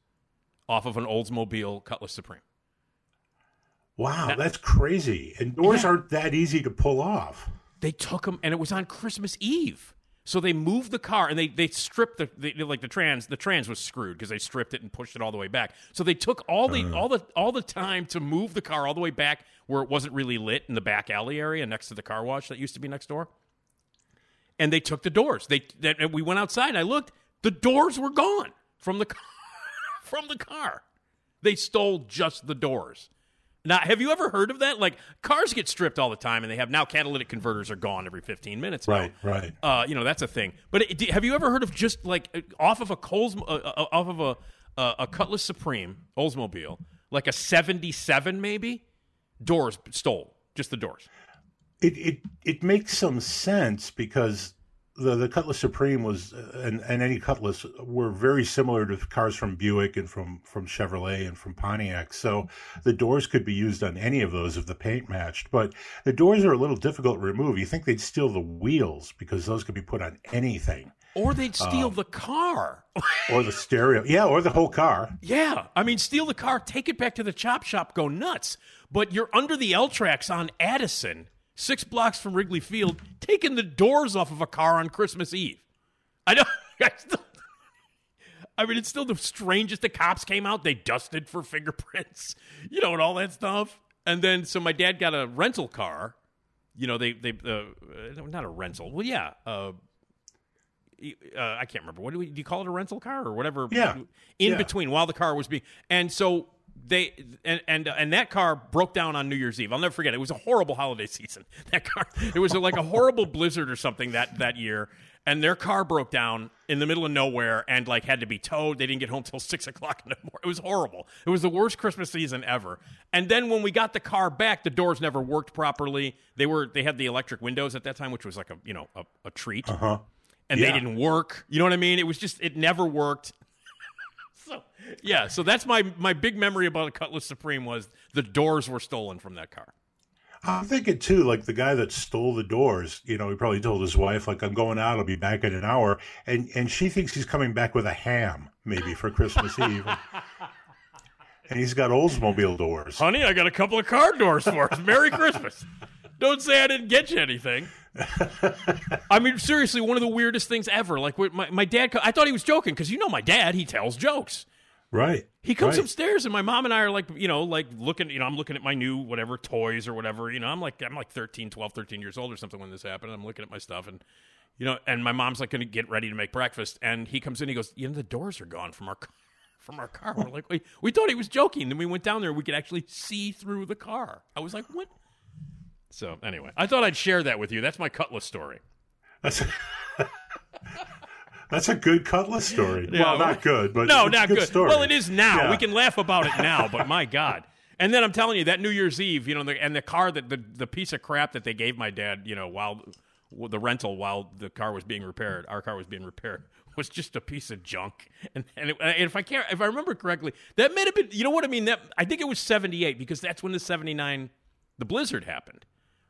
off of an Oldsmobile Cutlass Supreme. Wow, now, that's crazy. And doors yeah. aren't that easy to pull off. They took them, and it was on Christmas Eve. So they moved the car, and they, they stripped the they, like the trans. The trans was screwed because they stripped it and pushed it all the way back. So they took all the uh. all the all the time to move the car all the way back where it wasn't really lit in the back alley area next to the car wash that used to be next door. And they took the doors. They that and we went outside, and I looked. The doors were gone from the car. from the car. They stole just the doors. Now, have you ever heard of that? Like, cars get stripped all the time, and they have now catalytic converters are gone every fifteen minutes. Right, now. right. Uh, you know, that's a thing. But it, it, have you ever heard of just, like, off of a Coles, uh, uh, off of a, uh, a Cutlass Supreme, Oldsmobile, like a seventy-seven maybe, doors stole, just the doors? It it, it makes some sense because... The the Cutlass Supreme was, and, and any Cutlass, were very similar to cars from Buick and from, from Chevrolet and from Pontiac. So the doors could be used on any of those if the paint matched. But the doors are a little difficult to remove. You think they'd steal the wheels because those could be put on anything. Or they'd steal um, the car. Or the stereo. Yeah, or the whole car. Yeah. I mean, steal the car, take it back to the chop shop, go nuts. But you're under the L tracks on Addison. Six blocks from Wrigley Field, taking the doors off of a car on Christmas Eve. I don't. I, still, I mean, it's still the strangest. The cops came out. They dusted for fingerprints, you know, and all that stuff. And then, so my dad got a rental car. You know, they they uh, not a rental. Well, yeah. Uh, uh, I can't remember. What do we do? You call it a rental car or whatever? Yeah. In yeah. between, while the car was being, and so. They and and and that car broke down on New Year's Eve. I'll never forget. It was a horrible holiday season. That car, it was like a horrible blizzard or something that, that year, and their car broke down in the middle of nowhere and like had to be towed. They didn't get home till six o'clock in the morning. It was horrible. It was the worst Christmas season ever. And then when we got the car back, the doors never worked properly. They were they had the electric windows at that time, which was like a you know a, a treat, uh-huh. and yeah. they didn't work. You know what I mean? It was just it never worked. So, yeah, so that's my, my big memory about a Cutlass Supreme was the doors were stolen from that car. I'm thinking, too, like the guy that stole the doors, you know, he probably told his wife, like, I'm going out, I'll be back in an hour. And, and she thinks he's coming back with a ham, maybe, for Christmas Eve. And he's got Oldsmobile doors. Honey, I got a couple of car doors for us. Merry Christmas. Don't say I didn't get you anything. I mean, seriously, one of the weirdest things ever. Like, my, my dad, I thought he was joking because, you know, my dad, he tells jokes. Right. He comes right. upstairs and my mom and I are like, you know, like looking, you know, I'm looking at my new whatever toys or whatever. You know, I'm like, I'm like thirteen, twelve, thirteen years old or something when this happened. I'm looking at my stuff and, you know, and my mom's like going to get ready to make breakfast. And he comes in, he goes, you know, the doors are gone from our car. From our car. We're like, we, we thought he was joking. Then we went down there and we could actually see through the car. I was like, what? So anyway, I thought I'd share that with you. That's my Cutlass story. That's a, that's a good Cutlass story. Yeah, well, not good, but no, it's not a good. good. Story. Well, it is now. Yeah. We can laugh about it now, but my God. And then I'm telling you, that New Year's Eve, you know, the, and the car that the, the piece of crap that they gave my dad, you know, while the rental, while the car was being repaired, our car was being repaired, was just a piece of junk. And and, it, and if I can't, if I remember correctly, that may have been, you know what I mean? That I think it was seventy-eight, because that's when the seventy-nine, the blizzard happened.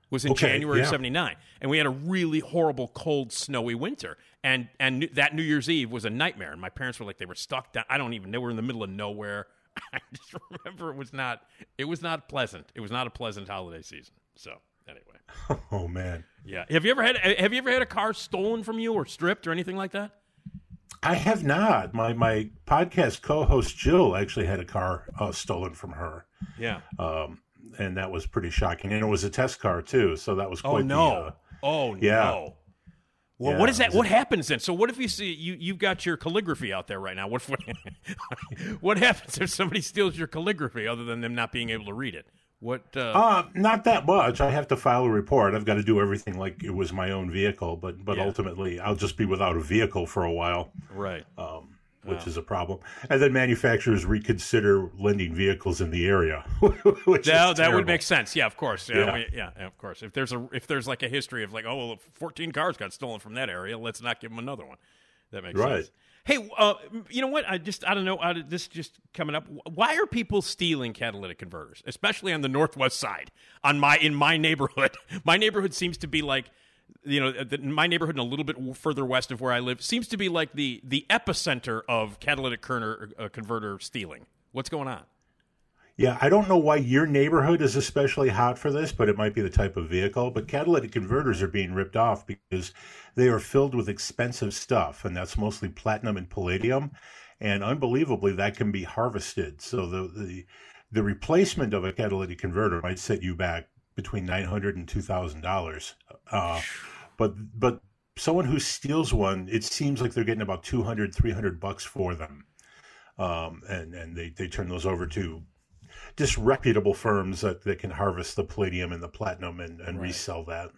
Was in okay, January of yeah. seventy-nine, and we had a really horrible, cold, snowy winter, and and that New Year's Eve was a nightmare. And my parents were like, they were stuck down. I don't even know. We're in the middle of nowhere. I just remember it was not. It was not pleasant. It was not a pleasant holiday season. So anyway. Oh man. Yeah. Have you ever had? Have you ever had a car stolen from you or stripped or anything like that? I have not. My my podcast co-host Jill actually had a car uh, stolen from her. Yeah. Um. And that was pretty shocking. And it was a test car, too. So that was quite oh, no. the... Uh, oh, yeah. no. Well, yeah, what is that? What a... happens then? So what if you see... You, you've got your calligraphy out there right now. What, what, what happens if somebody steals your calligraphy other than them not being able to read it? What? Uh... Uh, not that much. I have to file a report. I've got to do everything like it was my own vehicle. But, but yeah. ultimately, I'll just be without a vehicle for a while. Right. Um Which wow. is a problem, and then manufacturers reconsider lending vehicles in the area. Which that that would make sense, yeah, of course, yeah, yeah. We, yeah, of course. If there's a if there's like a history of like, oh, well, fourteen cars got stolen from that area, let's not give them another one. That makes right. sense. Hey, uh, you know what? I just I don't know. I, this just coming up. Why are people stealing catalytic converters, especially on the northwest side? On my in my neighborhood, my neighborhood seems to be like. You know, the, my neighborhood and a little bit further west of where I live seems to be like the, the epicenter of catalytic converter, uh, converter stealing. What's going on? Yeah, I don't know why your neighborhood is especially hot for this, but it might be the type of vehicle. But catalytic converters are being ripped off because they are filled with expensive stuff, and that's mostly platinum and palladium. And unbelievably, that can be harvested. So the the, the replacement of a catalytic converter might set you back between nine hundred dollars and two thousand dollars. Uh, but but someone who steals one, it seems like they're getting about two hundred, three hundred bucks for them. Um, and and they, they turn those over to disreputable firms that, that can harvest the palladium and the platinum and, and right. resell that.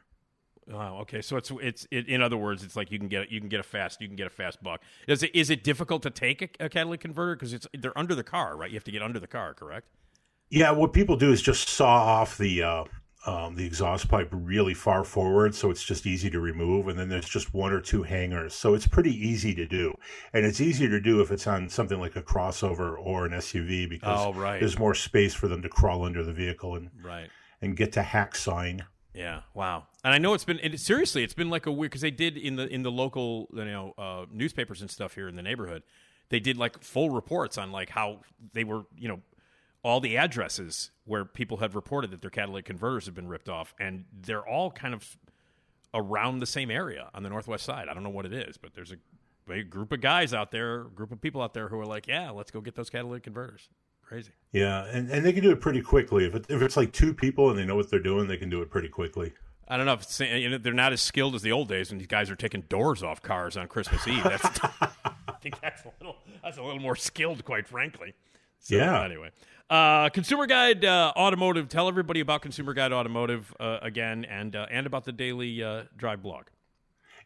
Oh, okay. So it's it's it, in other words, it's like you can get you can get a fast you can get a fast buck. Is it is it difficult to take a, a catalytic converter because it's they're under the car, right? You have to get under the car, correct? Yeah, what people do is just saw off the uh, Um, the exhaust pipe really far forward, so it's just easy to remove, and then there's just one or two hangers, so it's pretty easy to do, and it's easier to do if it's on something like a crossover or an S U V because oh, right. there's more space for them to crawl under the vehicle and right. and get to hacksawing. Yeah, wow. And I know it's been it, seriously, it's been like a weird because they did in the in the local you know uh, newspapers and stuff here in the neighborhood, they did like full reports on like how they were you know. all the addresses where people have reported that their catalytic converters have been ripped off, and they're all kind of around the same area on the northwest side. I don't know what it is, but there's a big group of guys out there, a group of people out there who are like, yeah, let's go get those catalytic converters. Crazy. Yeah, and, and they can do it pretty quickly. If, it, if it's like two people and they know what they're doing, they can do it pretty quickly. I don't know if it's, you know, they're not as skilled as the old days when these guys are taking doors off cars on Christmas Eve. That's, I think that's a little that's a little more skilled, quite frankly. So, yeah. Anyway, uh, Consumer Guide uh, Automotive. Tell everybody about Consumer Guide Automotive uh, again, and uh, and about the Daily uh, Drive blog.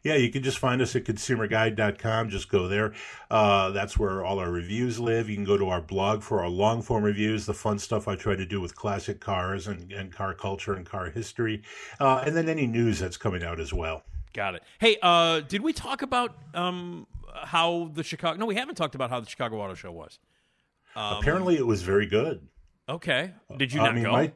Yeah, you can just find us at consumer guide dot com. Just go there. Uh, that's where all our reviews live. You can go to our blog for our long-form reviews, the fun stuff I try to do with classic cars and, and car culture and car history, uh, and then any news that's coming out as well. Got it. Hey, uh, did we talk about um, how the Chicago... No, we haven't talked about how the Chicago Auto Show was. Um, Apparently, it was very good. Okay. Did you not I mean, go? My,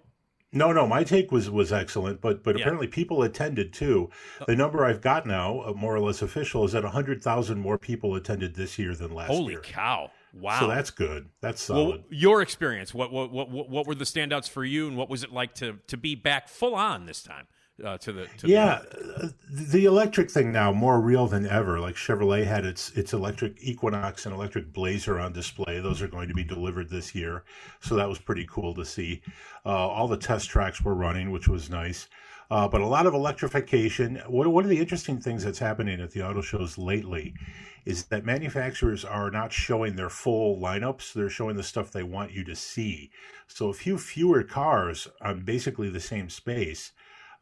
no, no. My take was, was excellent, but but yeah. apparently people attended, too. The number I've got now, more or less official, is that one hundred thousand more people attended this year than last Holy year. Holy cow. Wow. So that's good. That's solid. Well, your experience, what, what what what were the standouts for you, and what was it like to, to be back full on this time? Uh, to the to yeah, the-, the electric thing now more real than ever. Like Chevrolet had its its electric Equinox and electric Blazer on display. Those are going to be delivered this year, so that was pretty cool to see. Uh, all the test tracks were running, which was nice. Uh, but a lot of electrification. One, one of the interesting things that's happening at the auto shows lately is that manufacturers are not showing their full lineups. They're showing the stuff they want you to see. So a few fewer cars on basically the same space.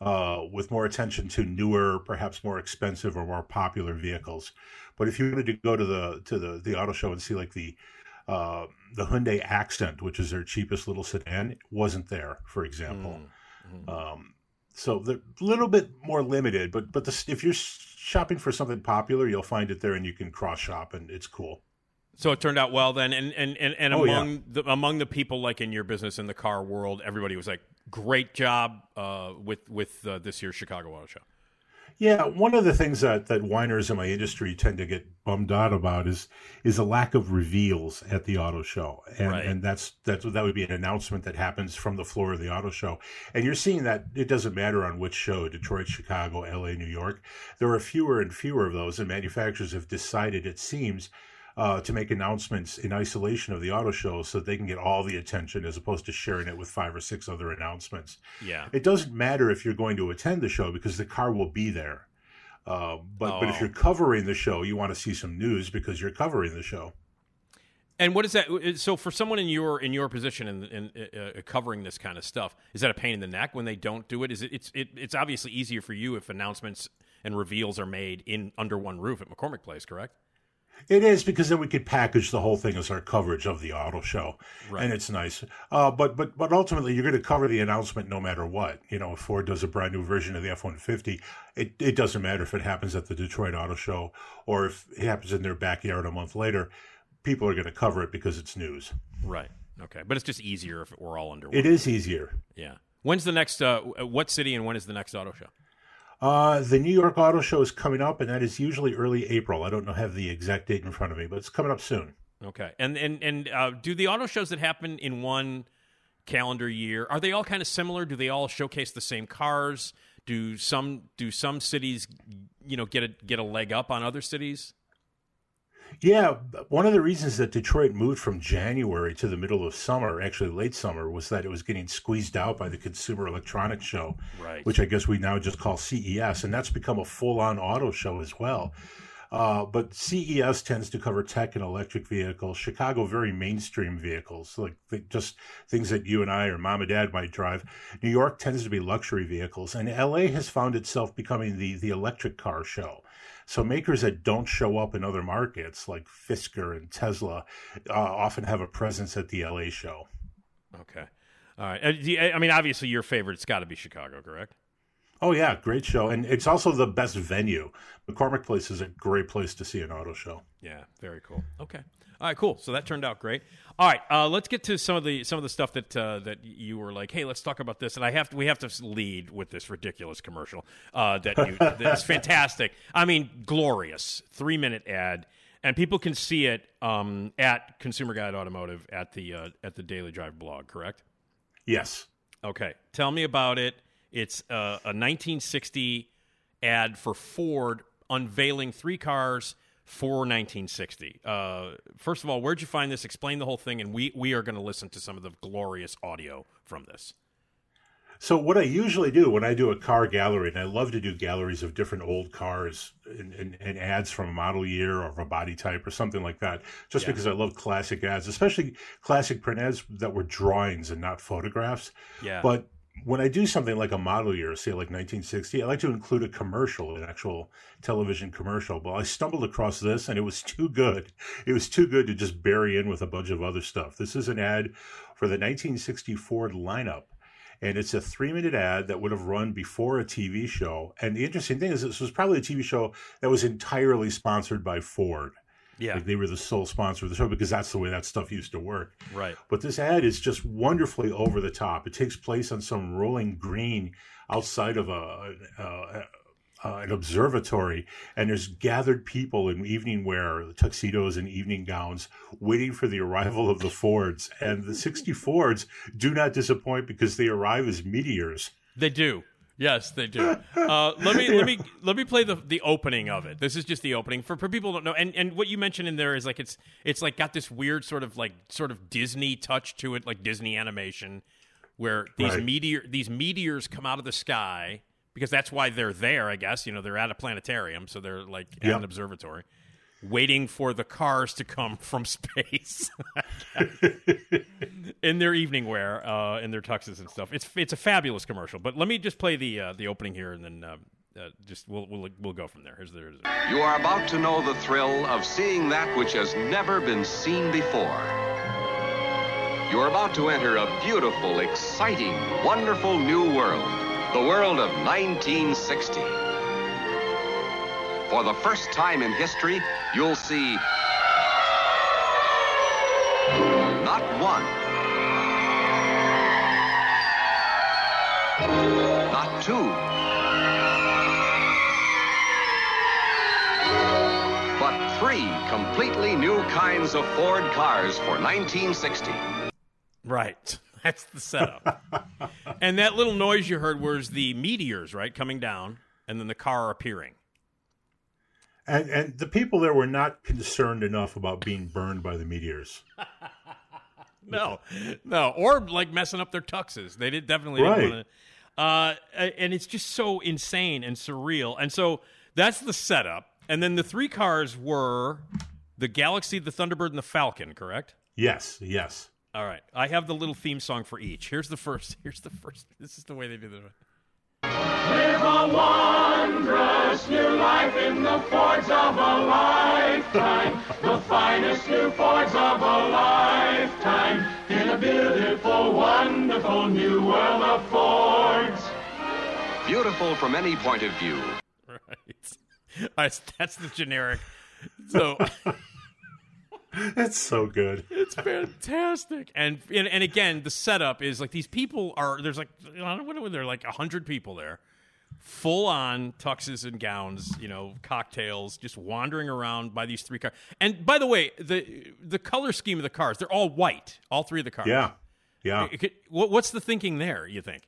uh, with more attention to newer, perhaps more expensive or more popular vehicles. But if you wanted to go to the to the, the auto show and see like the uh, the Hyundai Accent, which is their cheapest little sedan, it wasn't there, for example. Mm-hmm. Um, so they're a little bit more limited, but but the, if you're shopping for something popular, you'll find it there and you can cross shop, and it's cool. So it turned out well then, and and and, and among oh, yeah. the among the people like in your business in the car world, everybody was like, "Great job uh, with with uh, this year's Chicago Auto Show." Yeah, one of the things that, that whiners in my industry tend to get bummed out about is is a lack of reveals at the auto show, and right. and that's that's that would be an announcement that happens from the floor of the auto show, and you're seeing that it doesn't matter on which show, Detroit, Chicago, L A, New York, there are fewer and fewer of those, and manufacturers have decided, it seems, Uh, to make announcements in isolation of the auto show so they can get all the attention as opposed to sharing it with five or six other announcements. Yeah. It doesn't matter if you're going to attend the show because the car will be there. Uh, but, oh. but if you're covering the show, you want to see some news because you're covering the show. And what is that? So for someone in your in your position in, in uh, covering this kind of stuff, is that a pain in the neck when they don't do it? Is it it's it, it's obviously easier for you if announcements and reveals are made in under one roof at McCormick Place, correct? It is, because then we could package the whole thing as our coverage of the auto show, right. and it's nice. Uh, but but but ultimately, you're going to cover the announcement no matter what. You know, if Ford does a brand new version of the F one fifty, it, it doesn't matter if it happens at the Detroit Auto Show or if it happens in their backyard a month later. People are going to cover it because it's news. Right. Okay. But it's just easier if we're all under one. It is easier. Yeah. When's the next? Uh, what city and when is the next auto show? Uh, the New York Auto Show is coming up, and that is usually early April. I don't know, have the exact date in front of me, but it's coming up soon. Okay. And and and uh, do the auto shows that happen in one calendar year, are they all kind of similar? Do they all showcase the same cars? Do some do some cities, you know, get a get a leg up on other cities? Yeah, one of the reasons that Detroit moved from January to the middle of summer, actually late summer, was that it was getting squeezed out by the Consumer Electronics Show, right. which I guess we now just call C E S, and that's become a full-on auto show as well. Uh, but C E S tends to cover tech and electric vehicles. Chicago, very mainstream vehicles, like just things that you and I or mom and dad might drive. New York tends to be luxury vehicles, and L A has found itself becoming the, the electric car show. So makers that don't show up in other markets, like Fisker and Tesla, uh, often have a presence at the L A show. Okay. All right. I mean, obviously your favorite's got to be Chicago, correct? Oh, yeah. Great show. And it's also the best venue. McCormick Place is a great place to see an auto show. Yeah. Very cool. Okay. All right. Cool. So that turned out great. All right. Uh, let's get to some of the some of the stuff that uh, that you were like, hey, let's talk about this. And I have to, we have to lead with this ridiculous commercial uh, that you, that's fantastic. I mean, glorious three minute ad. And people can see it um, at Consumer Guide Automotive at the uh, at the Daily Drive blog, correct? Yes. Okay. Tell me about it. It's a, a nineteen sixty ad for Ford unveiling three cars for nineteen sixty. Uh, first of all, where'd you find this? Explain the whole thing, and we, we are going to listen to some of the glorious audio from this. So what I usually do when I do a car gallery, and I love to do galleries of different old cars and, and, and ads from a model year or a body type or something like that, just yeah. because I love classic ads, especially classic print ads that were drawings and not photographs. Yeah. But when I do something like a model year, say like nineteen sixty, I like to include a commercial, an actual television commercial. But I stumbled across this, and it was too good. It was too good to just bury in with a bunch of other stuff. This is an ad for the nineteen sixty Ford lineup, and it's a three-minute ad that would have run before a T V show. And the interesting thing is this was probably a T V show that was entirely sponsored by Ford. Yeah, like they were the sole sponsor of the show because that's the way that stuff used to work. Right. But this ad is just wonderfully over the top. It takes place on some rolling green outside of a, a, a an observatory, and there's gathered people in evening wear, tuxedos and evening gowns, waiting for the arrival of the Fords. And the sixty Fords do not disappoint because they arrive as meteors. They do. Yes, they do. Uh, let me let me let me play the, the opening of it. This is just the opening for, for people who don't know. And and what you mentioned in there is like it's it's like got this weird sort of like sort of Disney touch to it, like Disney animation, where these right. meteor these meteors come out of the sky because that's why they're there. I guess you know they're at a planetarium, so they're like at yep. an observatory. waiting for the cars to come from space in their evening wear, uh, in their tuxes and stuff. It's it's a fabulous commercial. But let me just play the uh, the opening here, and then uh, uh, just we'll we'll we'll go from there. Here's the, here's the... You are about to know the thrill of seeing that which has never been seen before. You're about to enter a beautiful, exciting, wonderful new world, the world of nineteen sixty. For the first time in history, you'll see not one, not two, but three completely new kinds of Ford cars for nineteen sixty. Right. That's the setup. And that little noise you heard was the meteors, right, coming down, and then the car appearing. And, and the people there were not concerned enough about being burned by the meteors. no, no, or like messing up their tuxes. They did definitely right. didn't want to. Uh, and it's just so insane and surreal. And so that's the setup. And then the three cars were the Galaxy, the Thunderbird, and the Falcon. Correct? Yes. Yes. All right. I have the little theme song for each. Here's the first. Here's the first. This is the way they do this. Live a wondrous new life in the Fords of a lifetime. The finest new Fords of a lifetime. In a beautiful, wonderful new world of Fords. Beautiful from any point of view. Right. Right, that's the generic. So... That's so good. It's fantastic. And, and and again, the setup is like these people are, there's like, I don't know when there are like one hundred people there, full on tuxes and gowns, you know, cocktails, just wandering around by these three cars. And by the way, the the color scheme of the cars, they're all white, all three of the cars. Yeah, yeah. What's the thinking there, you think?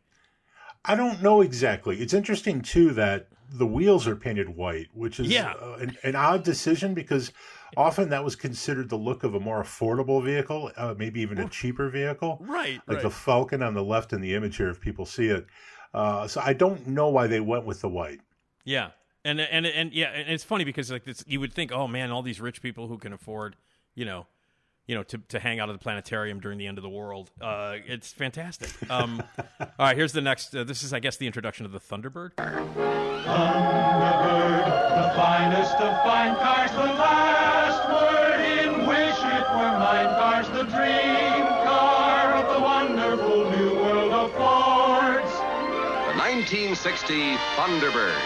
I don't know exactly. It's interesting, too, that the wheels are painted white, which is yeah. uh, an, an odd decision because... Often that was considered the look of a more affordable vehicle, uh, maybe even a cheaper vehicle. Right. Like right. the Falcon on the left in the image here, if people see it. Uh, so I don't know why they went with the white. Yeah. And and and yeah, and it's funny because like this, you would think, oh man, all these rich people who can afford, you know, you know, to, to hang out at the planetarium during the end of the world. Uh, it's fantastic. Um, all right, here's the next. Uh, this is, I guess, the introduction of the Thunderbird. Thunderbird, the finest of fine cars, the last word in wish it were mine. Cars, the dream car of the wonderful new world of Fords. The nineteen sixty Thunderbird.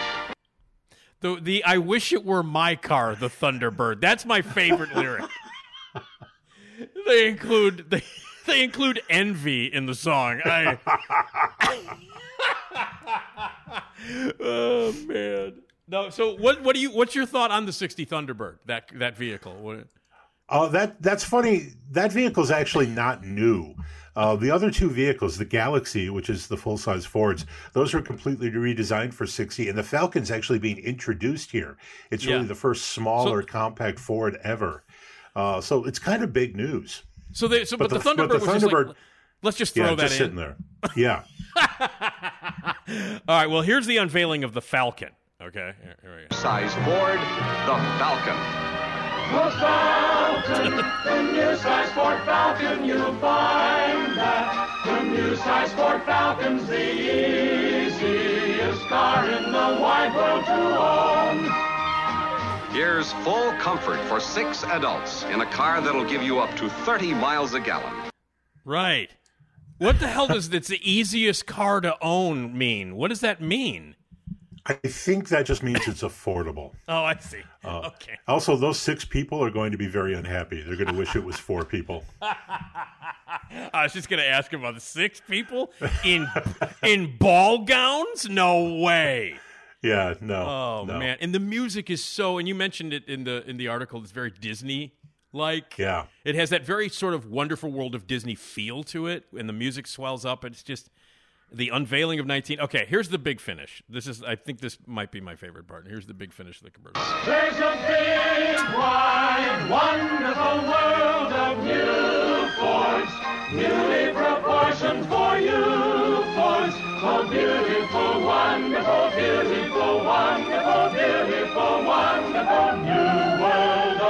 The, the I wish it were my car, the Thunderbird. That's my favorite lyric. They include they, they include envy in the song. I, oh man! No. So what? What do you? What's your thought on the sixty Thunderbird? That that vehicle? What? Oh, that that's funny. That vehicle is actually not new. Uh, the other two vehicles, the Galaxy, which is the full-size Fords, those were completely redesigned for sixty, and the Falcon's actually being introduced here. It's really yeah. the first smaller so, compact Ford ever. Uh, so it's kind of big news. So, they, so but, but the, the Thunderbird, but the was Thunderbird just like, let's just throw yeah, that just in. Sitting there. Yeah. All right. Well, here's the unveiling of the Falcon. Okay. Here, here we go. Size Ford, the Falcon. The Falcon, the new size Ford Falcon. You'll find that the new size Ford Falcon's the easiest car in the wide world to own. Here's full comfort for six adults in a car that'll give you up to thirty miles a gallon. Right. What the hell does "it's the easiest car to own" mean? What does that mean? I think that just means it's affordable. Oh, I see. Uh, okay. Also, those six people are going to be very unhappy. They're going to wish it was four people. I was just going to ask about the six people in in ball gowns? No way. Yeah, no. Oh no. Man, and the music is so. And you mentioned it in the in the article. It's very Disney-like. Yeah, it has that very sort of Wonderful World of Disney feel to it, and the music swells up. It's just the unveiling of nineteen. Okay, here's the big finish. This is. I think this might be my favorite part. Here's the big finish of the commercial. There's a big, wide, wonderful world of new Fords, newly proportioned for you Fords. Oh, beautiful, wonderful, beautiful, wonderful, beautiful, wonderful new world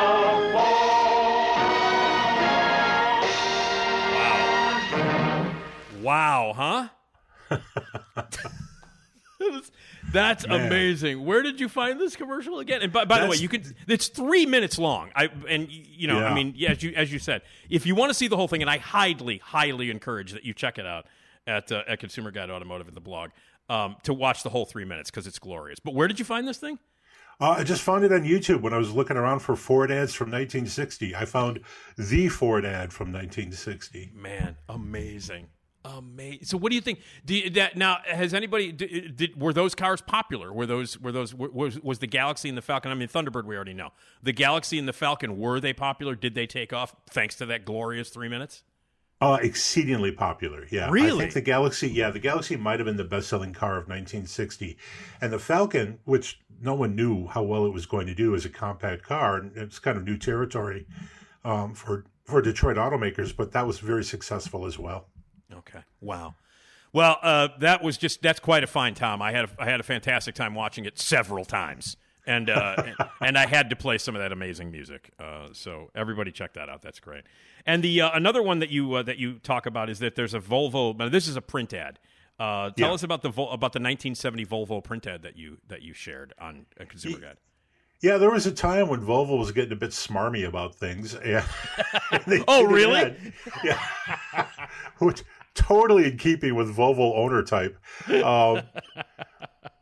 That's Man. amazing. Where did you find this commercial again? And by, by the way, you can it's three minutes long. I and you know, yeah. I mean, yeah, as you as you said, if you want to see the whole thing, and I highly, highly encourage that you check it out at uh, at Consumer Guide Automotive in the blog um, to watch the whole three minutes because it's glorious. But where did you find this thing? Uh, I just found it on YouTube when I was looking around for Ford ads from nineteen sixty. I found the Ford ad from nineteen sixty. Man, amazing. Amazing. So, what do you think? Do you, that now has anybody? Did, did, were those cars popular? Were those? Were those? Was was the Galaxy and the Falcon? I mean, Thunderbird. We already know the Galaxy and the Falcon. Were they popular? Did they take off thanks to that glorious three minutes? Uh, exceedingly popular. Yeah, really. I think the Galaxy. Yeah, the Galaxy might have been the best-selling car of nineteen sixty, and the Falcon, which no one knew how well it was going to do as a compact car, and it's kind of new territory um, for for Detroit automakers. But that was very successful as well. Okay. Wow. Well, uh, that was just that's quite a find, Tom. I had a, I had a fantastic time watching it several times, and uh, and, and I had to play some of that amazing music. Uh, so everybody check that out. That's great. And the uh, another one that you uh, that you talk about is that there's a Volvo. Now this is a print ad. Uh, tell yeah. us about the about the nineteen seventy Volvo print ad that you that you shared on, on Consumer Guide. Yeah, there was a time when Volvo was getting a bit smarmy about things. And they oh, really? Ad. Yeah. Which, totally in keeping with Volvo owner type. Um,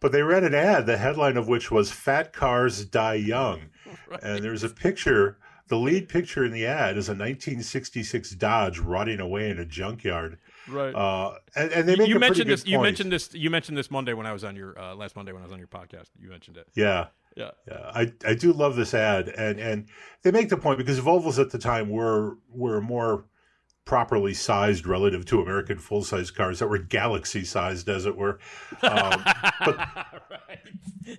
but they ran an ad, the headline of which was Fat Cars Die Young. Right. And there's a picture, the lead picture in the ad is a nineteen sixty-six Dodge rotting away in a junkyard. Right. Uh, and, and they make you a mentioned this, you mentioned this. You mentioned this Monday when I was on your, uh, last Monday when I was on your podcast. You mentioned it. Yeah. Yeah. yeah. I, I do love this ad. And, and they make the point because Volvos at the time were were more properly sized relative to American full-size cars that were Galaxy-sized, as it were. Um, but, right.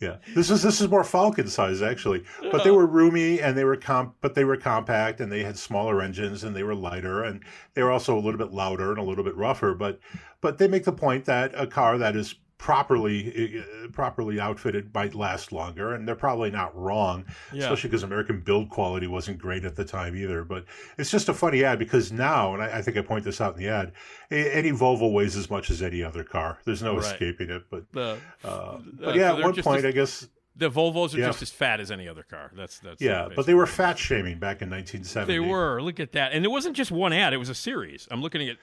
yeah, this is this is more Falcon-sized actually. But they were roomy and they were comp, but they were compact and they had smaller engines and they were lighter and they were also a little bit louder and a little bit rougher. But but they make the point that a car that is properly uh, properly outfitted might last longer, and they're probably not wrong, yeah. especially because American build quality wasn't great at the time either. But it's just a funny ad because now, and I, I think I point this out in the ad, any Volvo weighs as much as any other car. There's no right. escaping it. But, uh, uh, but yeah, so at one point, as, I guess... The Volvos are yeah. just as fat as any other car. That's that's Yeah, but they were fat shaming back in nineteen seventy. They were. Look at that. And it wasn't just one ad. It was a series. I'm looking at...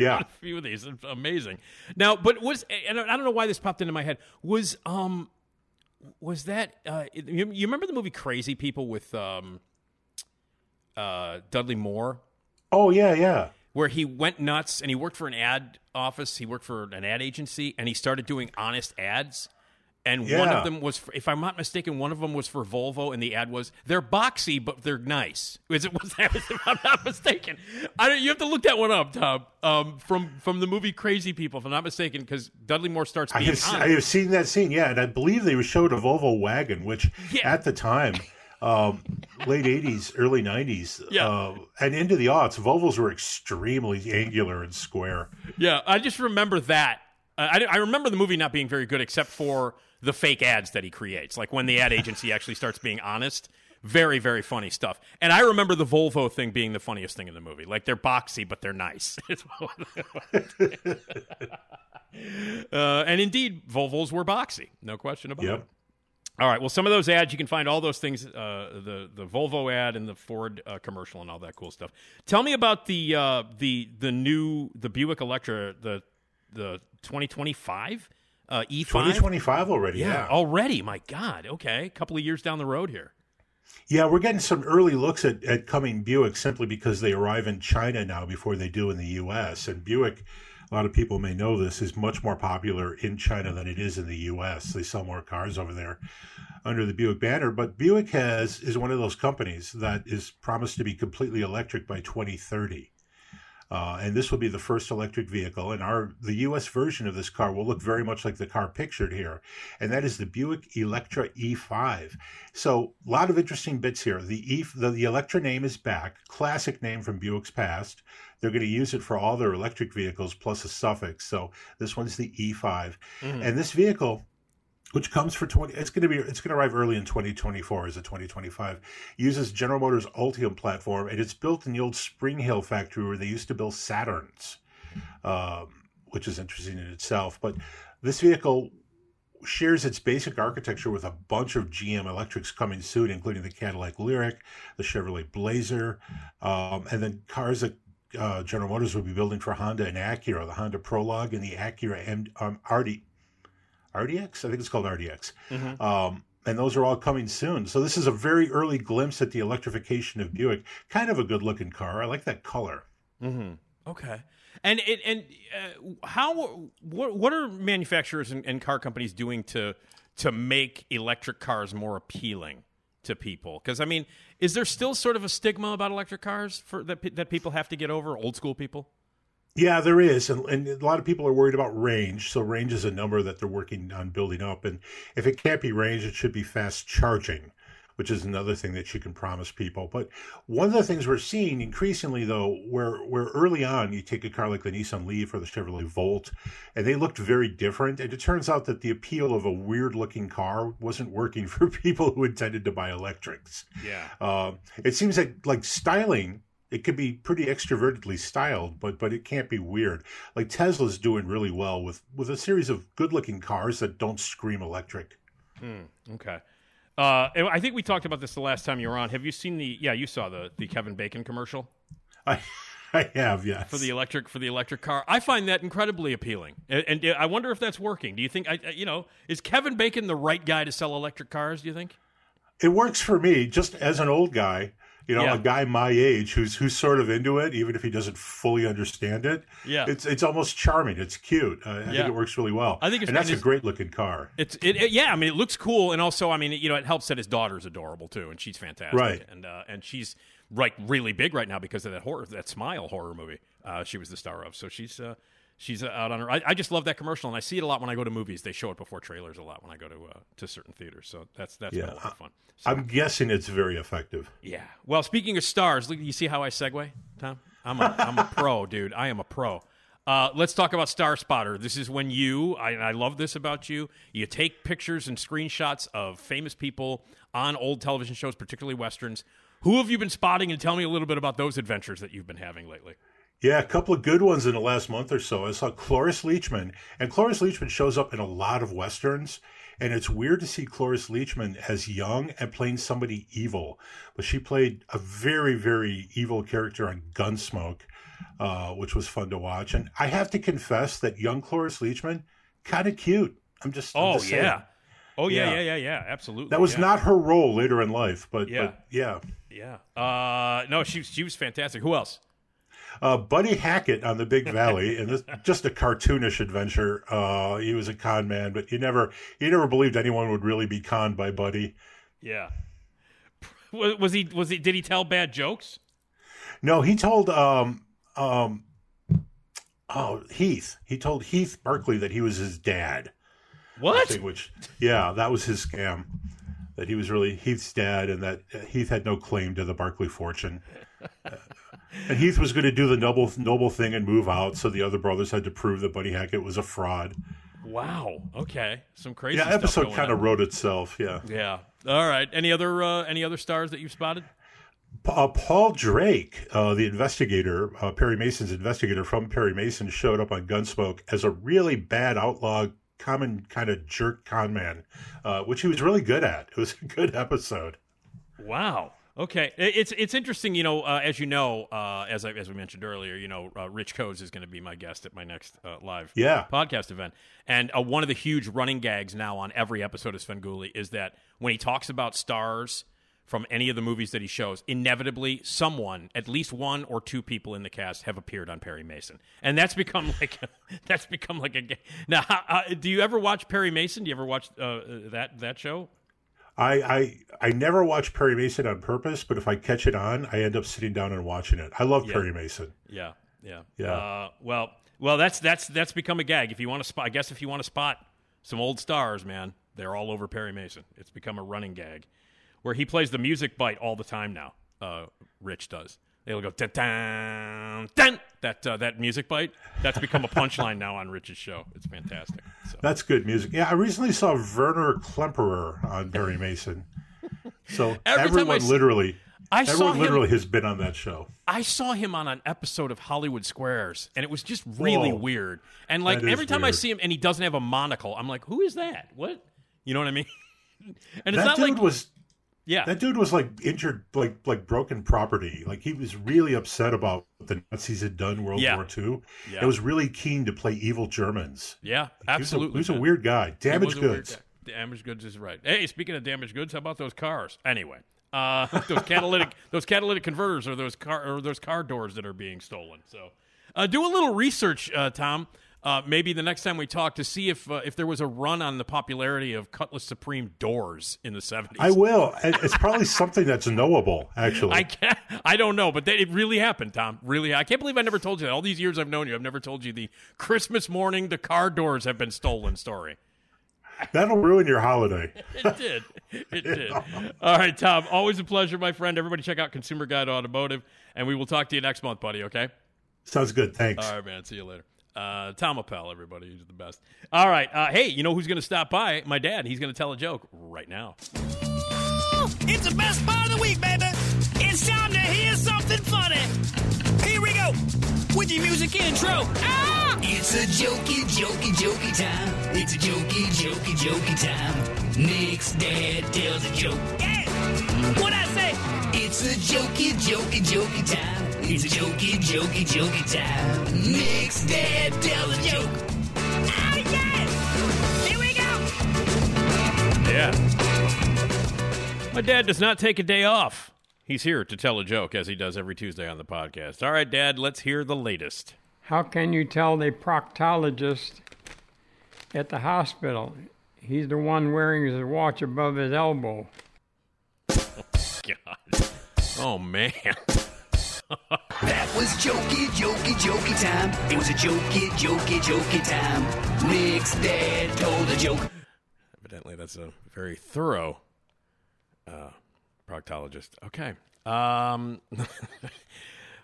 Yeah, a few of these, it's amazing. Now, but was and I don't know why this popped into my head. Was um, was that uh, you, you remember the movie Crazy People with um, uh, Dudley Moore? Oh yeah, yeah. Where he went nuts and he worked for an ad office. He worked for an ad agency and he started doing honest ads. And yeah. one of them was, for, if I'm not mistaken, one of them was for Volvo, and the ad was, they're boxy, but they're nice. Is it, was that, if I'm not mistaken. I don't, you have to look that one up, Tom, um, from, from the movie Crazy People, if I'm not mistaken, because Dudley Moore starts being I have, honest. I have seen that scene, yeah, and I believe they showed a Volvo wagon, which yeah. at the time... Um, late eighties, early nineties, yeah. uh, and into the aughts, Volvos were extremely angular and square. Yeah, I just remember that. Uh, I, I remember the movie not being very good, except for the fake ads that he creates. Like when the ad agency actually starts being honest, very, very funny stuff. And I remember the Volvo thing being the funniest thing in the movie. Like they're boxy, but they're nice. uh, and indeed, Volvos were boxy. No question about yep. it. All right. Well, some of those ads, you can find all those things, uh, the the Volvo ad and the Ford uh, commercial and all that cool stuff. Tell me about the uh, the the new the Buick Electra, the the twenty twenty-five uh, E five. twenty twenty-five already. Yeah, yeah. Already. My God. Okay. A couple of years down the road here. Yeah, we're getting some early looks at, at coming Buick simply because they arrive in China now before they do in the U S. And Buick, a lot of people may know this, is much more popular in China than it is in the U S. They sell more cars over there under the Buick banner. But Buick has is one of those companies that is promised to be completely electric by twenty thirty. Uh, and this will be the first electric vehicle. And our the U S version of this car will look very much like the car pictured here. And that is the Buick Electra E five. So a lot of interesting bits here. The, e, the, the Electra name is back, classic name from Buick's past. They're going to use it for all their electric vehicles plus a suffix. So this one's the E five. Mm. And this vehicle, which comes for twenty, it's going to be it's going to arrive early in twenty twenty-four as a twenty twenty-five, uses General Motors Ultium platform, and it's built in the old Spring Hill factory where they used to build Saturns, um, which is interesting in itself. But This vehicle shares its basic architecture with a bunch of G M electrics coming soon, including the Cadillac Lyric, the Chevrolet Blazer, um, and then cars that uh, General Motors will be building for Honda and Acura, the Honda Prologue and the Acura M- um, RD- RDX? I think it's called R D X. Mm-hmm. Um, and those are all coming soon. So this is a very early glimpse at the electrification of Buick. Kind of a good-looking car. I like that color. Mm-hmm. Okay. And it, and uh, how what what are manufacturers and, and car companies doing to to make electric cars more appealing to people? Because I mean, is there still sort of a stigma about electric cars for that that people have to get over? Old school people. Yeah, there is, and, and a lot of people are worried about range. So range is a number that they're working on building up, and if it can't be range, it should be fast charging, which is another thing that you can promise people. But one of the things we're seeing increasingly, though, where where early on you take a car like the Nissan Leaf or the Chevrolet Volt, and they looked very different. And it turns out that the appeal of a weird-looking car wasn't working for people who intended to buy electrics. Yeah, uh, it seems like like styling, it could be pretty extrovertedly styled, but but it can't be weird. Like Tesla's doing really well with with a series of good-looking cars that don't scream electric. Mm, okay. Uh, I think we talked about this the last time you were on. Have you seen the? Yeah, you saw the, the Kevin Bacon commercial. I, I have, yes. For the electric for the electric car, I find that incredibly appealing, and, and I wonder if that's working. Do you think? I, you know, is Kevin Bacon the right guy to sell electric cars? Do you think? It works for me, just as an old guy. You know, yeah. a guy my age who's who's sort of into it, even if he doesn't fully understand it. Yeah, it's it's almost charming. It's cute. Uh, I yeah. think it works really well. I think, it's, and that's and it's, a great looking car. It's it, it yeah. I mean, it looks cool, and also, I mean, you know, it helps that his daughter's adorable too, and she's fantastic. Right, and uh, and she's right really big right now because of that horror that Smile horror movie uh, she was the star of. So she's uh, she's out on her. I, I just love that commercial, and I see it a lot when I go to movies. They show it before trailers a lot when I go to uh, to certain theaters. So that's that's yeah. been a lot of fun. So, I'm guessing it's very effective. Yeah. Well, speaking of stars, look, you see how I segue, Tom? I'm a, I'm a pro, dude. I am a pro. Uh, let's talk about Star Spotter. This is when you, I, I love this about you, you take pictures and screenshots of famous people on old television shows, particularly Westerns. Who have you been spotting, and tell me a little bit about those adventures that you've been having lately? Yeah, a couple of good ones in the last month or so. I saw Cloris Leachman, and Cloris Leachman shows up in a lot of Westerns. And it's weird to see Cloris Leachman as young and playing somebody evil. But she played a very, very evil character on Gunsmoke, uh, which was fun to watch. And I have to confess that young Cloris Leachman, kind of cute. I'm just Oh, I'm just yeah. Saying. Oh, yeah, yeah, yeah, yeah, yeah, absolutely. That was yeah. not her role later in life, but yeah. But, yeah. yeah. Uh, no, she, she was fantastic. Who else? Uh, Buddy Hackett on the Big Valley, and this, just a cartoonish adventure. Uh, he was a con man, but you never you never believed anyone would really be conned by Buddy. Yeah, was he? Was he? Did he tell bad jokes? No, he told um um oh Heath. He told Heath Berkeley that he was his dad. What? Think, which yeah, that was his scam. That he was really Heath's dad, and that Heath had no claim to the Berkeley fortune. Uh, And Heath was going to do the noble noble thing and move out, so the other brothers had to prove that Buddy Hackett was a fraud. Wow. Okay. Some crazy. Yeah, episode kind of wrote itself. Yeah. Yeah. All right. Any other uh, any other stars that you've spotted? Uh, Paul Drake, uh, the investigator, uh, Perry Mason's investigator from Perry Mason, showed up on Gunsmoke as a really bad outlaw, common kind of jerk con man, uh, which he was really good at. It was a good episode. Wow. Okay, it's it's interesting, you know. Uh, as you know, uh, as I, as we mentioned earlier, you know, uh, Rich Koz is going to be my guest at my next uh, live yeah. podcast event, and uh, one of the huge running gags now on every episode of Svengoolie is that when he talks about stars from any of the movies that he shows, inevitably someone, at least one or two people in the cast, have appeared on Perry Mason, and that's become like a, that's become like a ga- now. Uh, do you ever watch Perry Mason? Do you ever watch uh, that that show? I, I I never watch Perry Mason on purpose, but if I catch it on, I end up sitting down and watching it. I love yeah. Perry Mason. Yeah, yeah, yeah. Uh, well, well, that's that's that's become a gag. If you want to spot, I guess if you want to spot some old stars, man, they're all over Perry Mason. It's become a running gag, where he plays the music bite all the time now. Uh, Rich does. They'll go dun dun dun. That uh, that music bite, that's become a punchline now on Rich's show. It's fantastic. So. That's good music. Yeah, I recently saw Werner Klemperer on Perry Mason. So every everyone time I literally. I Everyone saw him, literally has been on that show. I saw him on an episode of Hollywood Squares, and it was just really Whoa. weird. And like every time weird. I see him, and he doesn't have a monocle, I'm like, who is that? What? You know what I mean? And it's that not dude like was, yeah, that dude was like injured, like like broken property. Like he was really upset about the Nazis had done World yeah. War Two. Yeah. It was really keen to play evil Germans. Yeah, absolutely. He was a, he was a weird guy. Damaged goods. Guy. Damaged goods is right. Hey, speaking of damaged goods, how about those cars? Anyway. Uh, those catalytic, those catalytic converters, or those car, or those car doors that are being stolen. So, uh, do a little research, uh, Tom. Uh, maybe the next time we talk to see if uh, if there was a run on the popularity of Cutlass Supreme doors in the seventies. I will. It's probably something that's knowable. Actually, I can't, I don't know, but that, it really happened, Tom. Really, I can't believe I never told you that. All these years I've known you, I've never told you the Christmas morning the car doors have been stolen story. That'll ruin your holiday. It did. It did. All right, Tom. Always a pleasure, my friend. Everybody check out Consumer Guide Automotive, and we will talk to you next month, buddy, okay? Sounds good. Thanks. All right, man. See you later. Uh, Tom Appel, everybody. He's the best. All right. Uh, hey, you know who's going to stop by? My dad. He's going to tell a joke right now. Ooh, it's the best part of the week, baby. It's time to hear something funny. Here we go. With your music intro. Ah! It's a jokey, jokey, jokey time. It's a jokey, jokey, jokey time. Nick's dad tells a joke. Hey, what'd I say? It's a jokey, jokey, jokey time. It's a jokey, jokey, jokey time. Nick's dad tells a joke. Oh, yes! Here we go! Yeah. My dad does not take a day off. He's here to tell a joke, as he does every Tuesday on the podcast. All right, Dad, let's hear the latest. How can you tell the proctologist at the hospital? He's the one wearing his watch above his elbow. Oh, God. Oh, man. That was jokey, jokey, jokey time. It was a jokey, jokey, jokey time. Nick's dad told a joke. Evidently, that's a very thorough uh, proctologist. Okay. Um...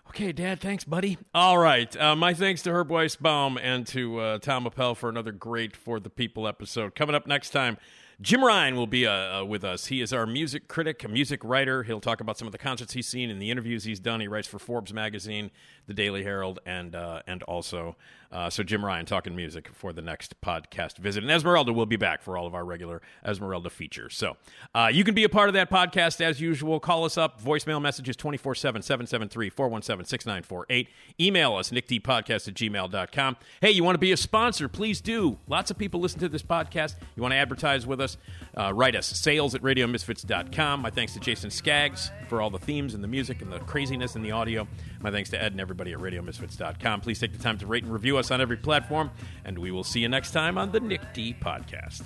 Okay, Dad, thanks, buddy. All right. Uh, my thanks to Herb Weisbaum and to uh, Tom Appel for another great For the People episode. Coming up next time, Jim Ryan will be uh, uh, with us. He is our music critic, a music writer. He'll talk about some of the concerts he's seen and the interviews he's done. He writes for Forbes Magazine, The Daily Herald, and uh, and also. Uh, so Jim Ryan talking music for the next podcast visit. And Esmeralda will be back for all of our regular Esmeralda features. So uh, you can be a part of that podcast as usual. Call us up. Voicemail messages two four seven, seven seven three, four one seven, six nine four eight. Email us, nickdpodcast at gmail dot com. Hey, you want to be a sponsor? Please do. Lots of people listen to this podcast. You want to advertise with us? Us, uh, write us, sales at radio misfits dot com. My thanks to Jason Skaggs for all the themes and the music and the craziness and the audio. My thanks to Ed and everybody at radio misfits dot com. Please take the time to rate and review us on every platform, and we will see you next time on the Nick D Podcast.